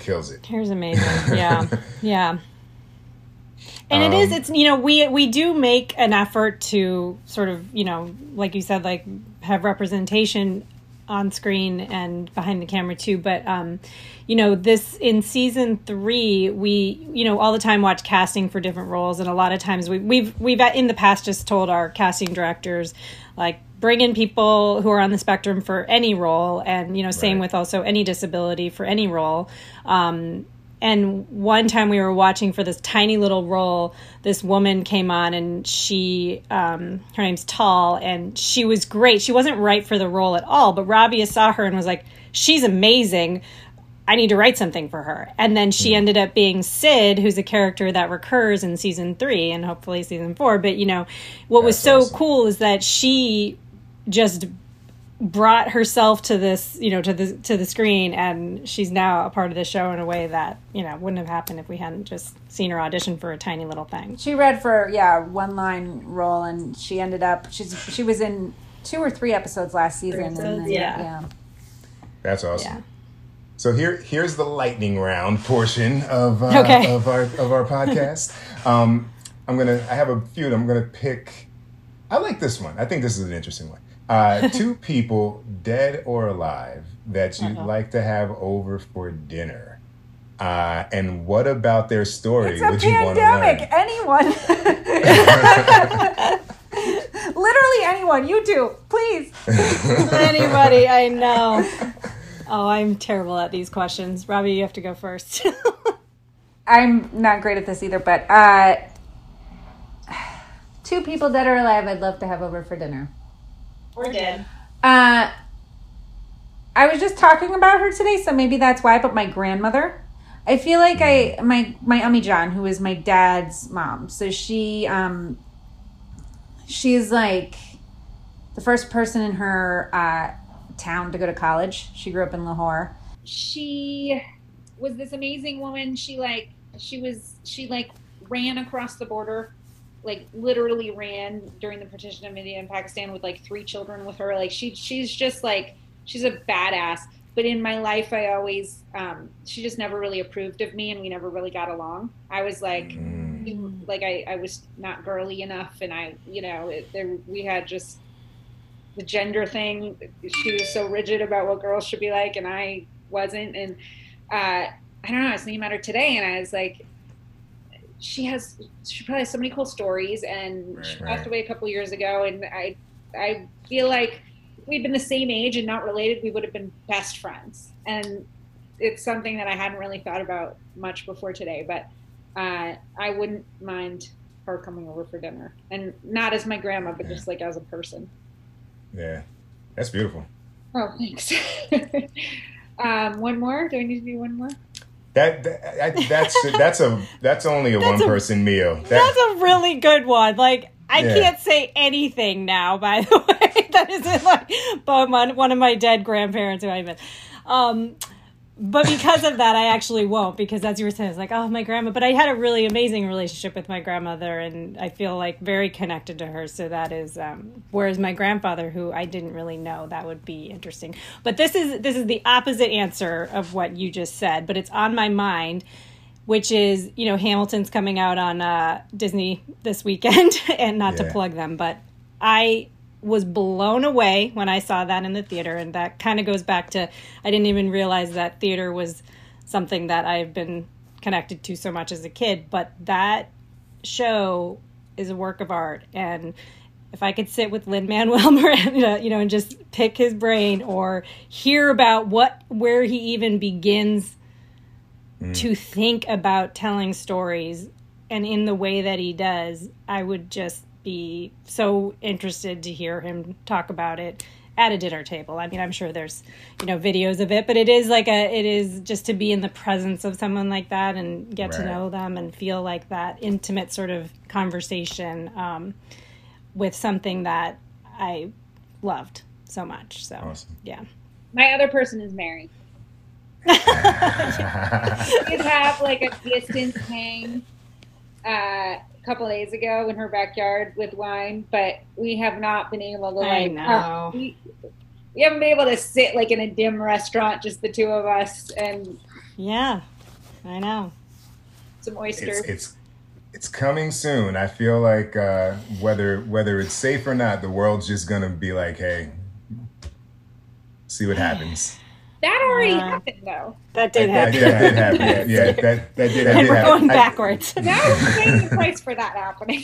kills it. Kier's amazing. Yeah. Yeah. And um, it is, it's, you know, we, we do make an effort to sort of, you know, like you said, like have representation on screen and behind the camera too. But, um, you know, this in season three, we, you know, all the time watch casting for different roles. And a lot of times we, we've, we've in the past just told our casting directors, like, bring in people who are on the spectrum for any role. And, you know, same right. with also any disability for any role. Um, and one time we were watching for this tiny little role, this woman came on and she, um, her name's Tall, and she was great. She wasn't right for the role at all, but Rabia saw her and was like, she's amazing. I need to write something for her. And then she ended up being Sid, who's a character that recurs in season three and hopefully season four. But, you know, what That's was so awesome. Cool is that she just brought herself to this, you know, to the to the screen, and she's now a part of the show in a way that, you know, wouldn't have happened if we hadn't just seen her audition for a tiny little thing. She read for yeah one line role, and she ended up she's she was in two or three episodes last season. Episodes, and then, yeah. yeah, that's awesome. Yeah. So here here's the lightning round portion of uh, okay. of our of our podcast. um, I'm gonna I have a few. That I'm gonna pick. I like this one. I think this is an interesting one. Uh, two people, dead or alive, that you'd Uh-oh. Like to have over for dinner, uh, and what about their story it's would you want to learn? It's a pandemic. Anyone, literally anyone. You two, please. Anybody I know. Oh, I'm terrible at these questions. Robbie, you have to go first. I'm not great at this either, but uh, two people, dead or alive, I'd love to have over for dinner. Or dead. Uh, I was just talking about her today, so maybe that's why. But my grandmother, I feel like mm. I my my Ummi John, who is my dad's mom. So she um, she's like the first person in her uh, town to go to college. She grew up in Lahore. She was this amazing woman. She like she was she like ran across the border. Like literally ran during the partition of India and Pakistan with like three children with her. Like she, she's just like, she's a badass. But in my life, I always, um, she just never really approved of me and we never really got along. I was like, mm. you, like I, I was not girly enough. And I, you know, it, there, we had just the gender thing. She was so rigid about what girls should be like. And I wasn't. And, uh, I don't know, I was thinking about her today and I was like, She has, she probably has so many cool stories, and right, she passed right. away a couple years ago. And I, I feel like if we'd been the same age and not related, we would have been best friends. And it's something that I hadn't really thought about much before today. But uh, I wouldn't mind her coming over for dinner, and not as my grandma, but yeah. just like as a person. Yeah, that's beautiful. Oh, thanks. um, one more? Do I need to do one more? That, that that's that's a that's only a that's one a, person meal. That, that's a really good one. Like I yeah. can't say anything now. By the way, that isn't like but one of my dead grandparents who I met. Um, but because of that, I actually won't, because as you were saying, it's like, oh, my grandma. But I had a really amazing relationship with my grandmother, and I feel like very connected to her. So that is, um, whereas my grandfather, who I didn't really know, that would be interesting. But this is this is the opposite answer of what you just said, but it's on my mind, which is, you know, Hamilton's coming out on uh, Disney this weekend, and not yeah. to plug them, but I was blown away when I saw that in the theater. And that kind of goes back to, I didn't even realize that theater was something that I've been connected to so much as a kid. But that show is a work of art. And if I could sit with Lin-Manuel Miranda, you know, and just pick his brain or hear about what, where he even begins mm. to think about telling stories, and in the way that he does, I would just be so interested to hear him talk about it at a dinner table. I mean, I'm sure there's, you know, videos of it, but it is like a, it is just to be in the presence of someone like that and get right. to know them and feel like that intimate sort of conversation, um, with something that I loved so much. So, awesome. Yeah. My other person is Mary. You have like a distance hang uh, a couple days ago in her backyard with wine, but we have not been able to like, I know. Uh, we, we haven't been able to sit like in a dim restaurant, just the two of us. And yeah, I know. Some oysters. It's, it's- It's coming soon. I feel like uh, whether whether it's safe or not, the world's just gonna be like, hey, see what happens. That already uh, happened, though. That did that, happen. That, that did happen. Yeah, yeah, that that did, that and did we're happen. We're going backwards. I, now we're paying the price for that happening.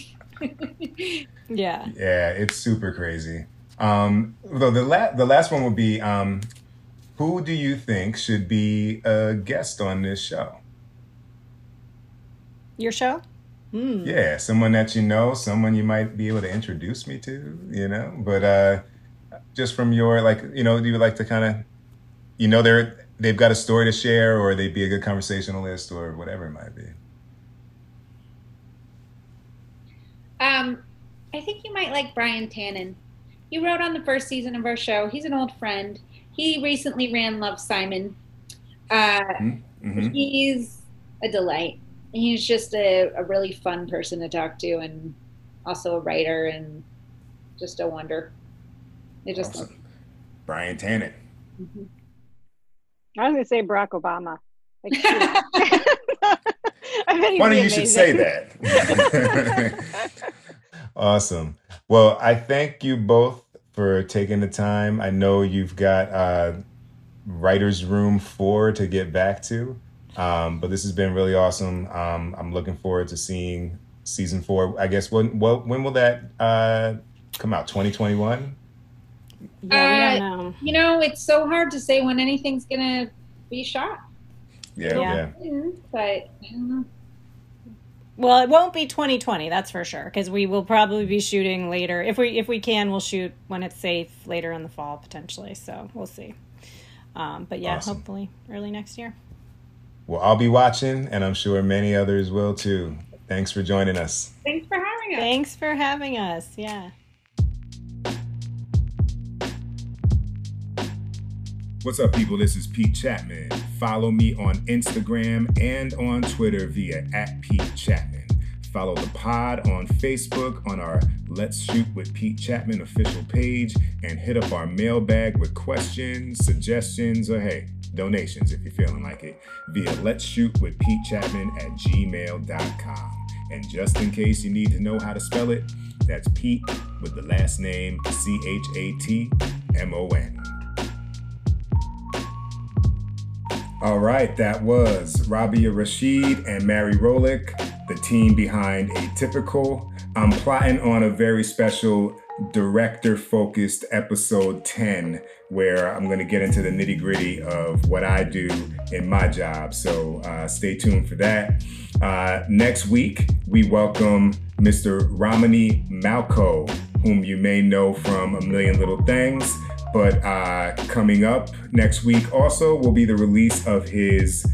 Yeah. Yeah, it's super crazy. Um, though the la- the last one would be, um, who do you think should be a guest on this show? Your show? Mm. Yeah, someone that you know, someone you might be able to introduce me to, you know. But uh, just from your, like, you know, do you like to kind of, you know, they're they've got a story to share, or they'd be a good conversationalist, or whatever it might be. Um, I think you might like Brian Tannen. He wrote on the first season of our show. He's an old friend. He recently ran Love, Simon. Uh, mm-hmm. He's a delight. He's just a, a really fun person to talk to, and also a writer, and just a wonder. It just awesome. Brian Tannen. Mm-hmm. I was gonna say Barack Obama. Like, I bet he'd Funny be you should say that. Awesome. Well, I thank you both for taking the time. I know you've got uh, Writer's Room four to get back to. Um, but this has been really awesome. Um, I'm looking forward to seeing season four. I guess when what, when will that uh, come out? twenty twenty-one? Yeah, we don't know. You know, it's so hard to say when anything's gonna be shot. Yeah, yeah. yeah. But I don't know. Well, it won't be twenty twenty, that's for sure, because we will probably be shooting later. If we if we can, we'll shoot when it's safe later in the fall potentially. So we'll see. Um, but yeah, awesome. Hopefully early next year. Well, I'll be watching, and I'm sure many others will, too. Thanks for joining us. Thanks for having us. Thanks for having us, yeah. What's up, people? This is Pete Chapman. Follow me on Instagram and on Twitter via at Pete Chapman. Follow the pod on Facebook on our Let's Shoot with Pete Chapman official page, and hit up our mailbag with questions, suggestions, or, hey, donations if you're feeling like it, via Let's Shoot with Pete Chapman at gmail dot com. And just in case you need to know how to spell it, that's Pete with the last name C H A T M O N. All right, that was Rabia Rashid and Mary Rohlich, the team behind Atypical. I'm plotting on a very special director-focused episode ten, where I'm going to get into the nitty-gritty of what I do in my job. So uh, stay tuned for that. Uh, next week, we welcome Mister Ramani Malko, whom you may know from A Million Little Things. But uh, coming up next week also will be the release of his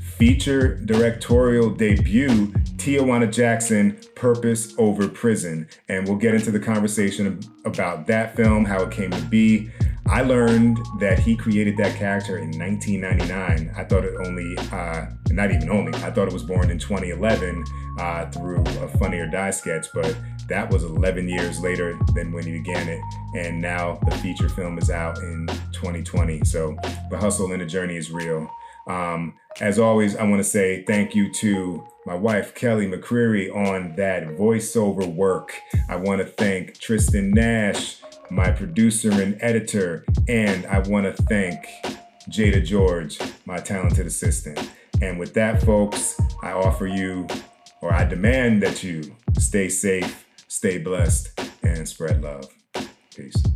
feature directorial debut, Tijuana Jackson, Purpose Over Prison. And we'll get into the conversation about that film, how it came to be. I learned that he created that character in nineteen ninety-nine. I thought it only, uh, not even only, I thought it was born in twenty eleven uh, through a Funny or Die sketch, but that was eleven years later than when he began it. And now the feature film is out in twenty twenty. So the hustle and the journey is real. Um, as always, I want to say thank you to my wife, Kelly McCreary, on that voiceover work. I want to thank Tristan Nash, my producer and editor, and I want to thank Jada George, my talented assistant. And with that, folks, I offer you, or I demand that you stay safe, stay blessed, and and spread love. Peace.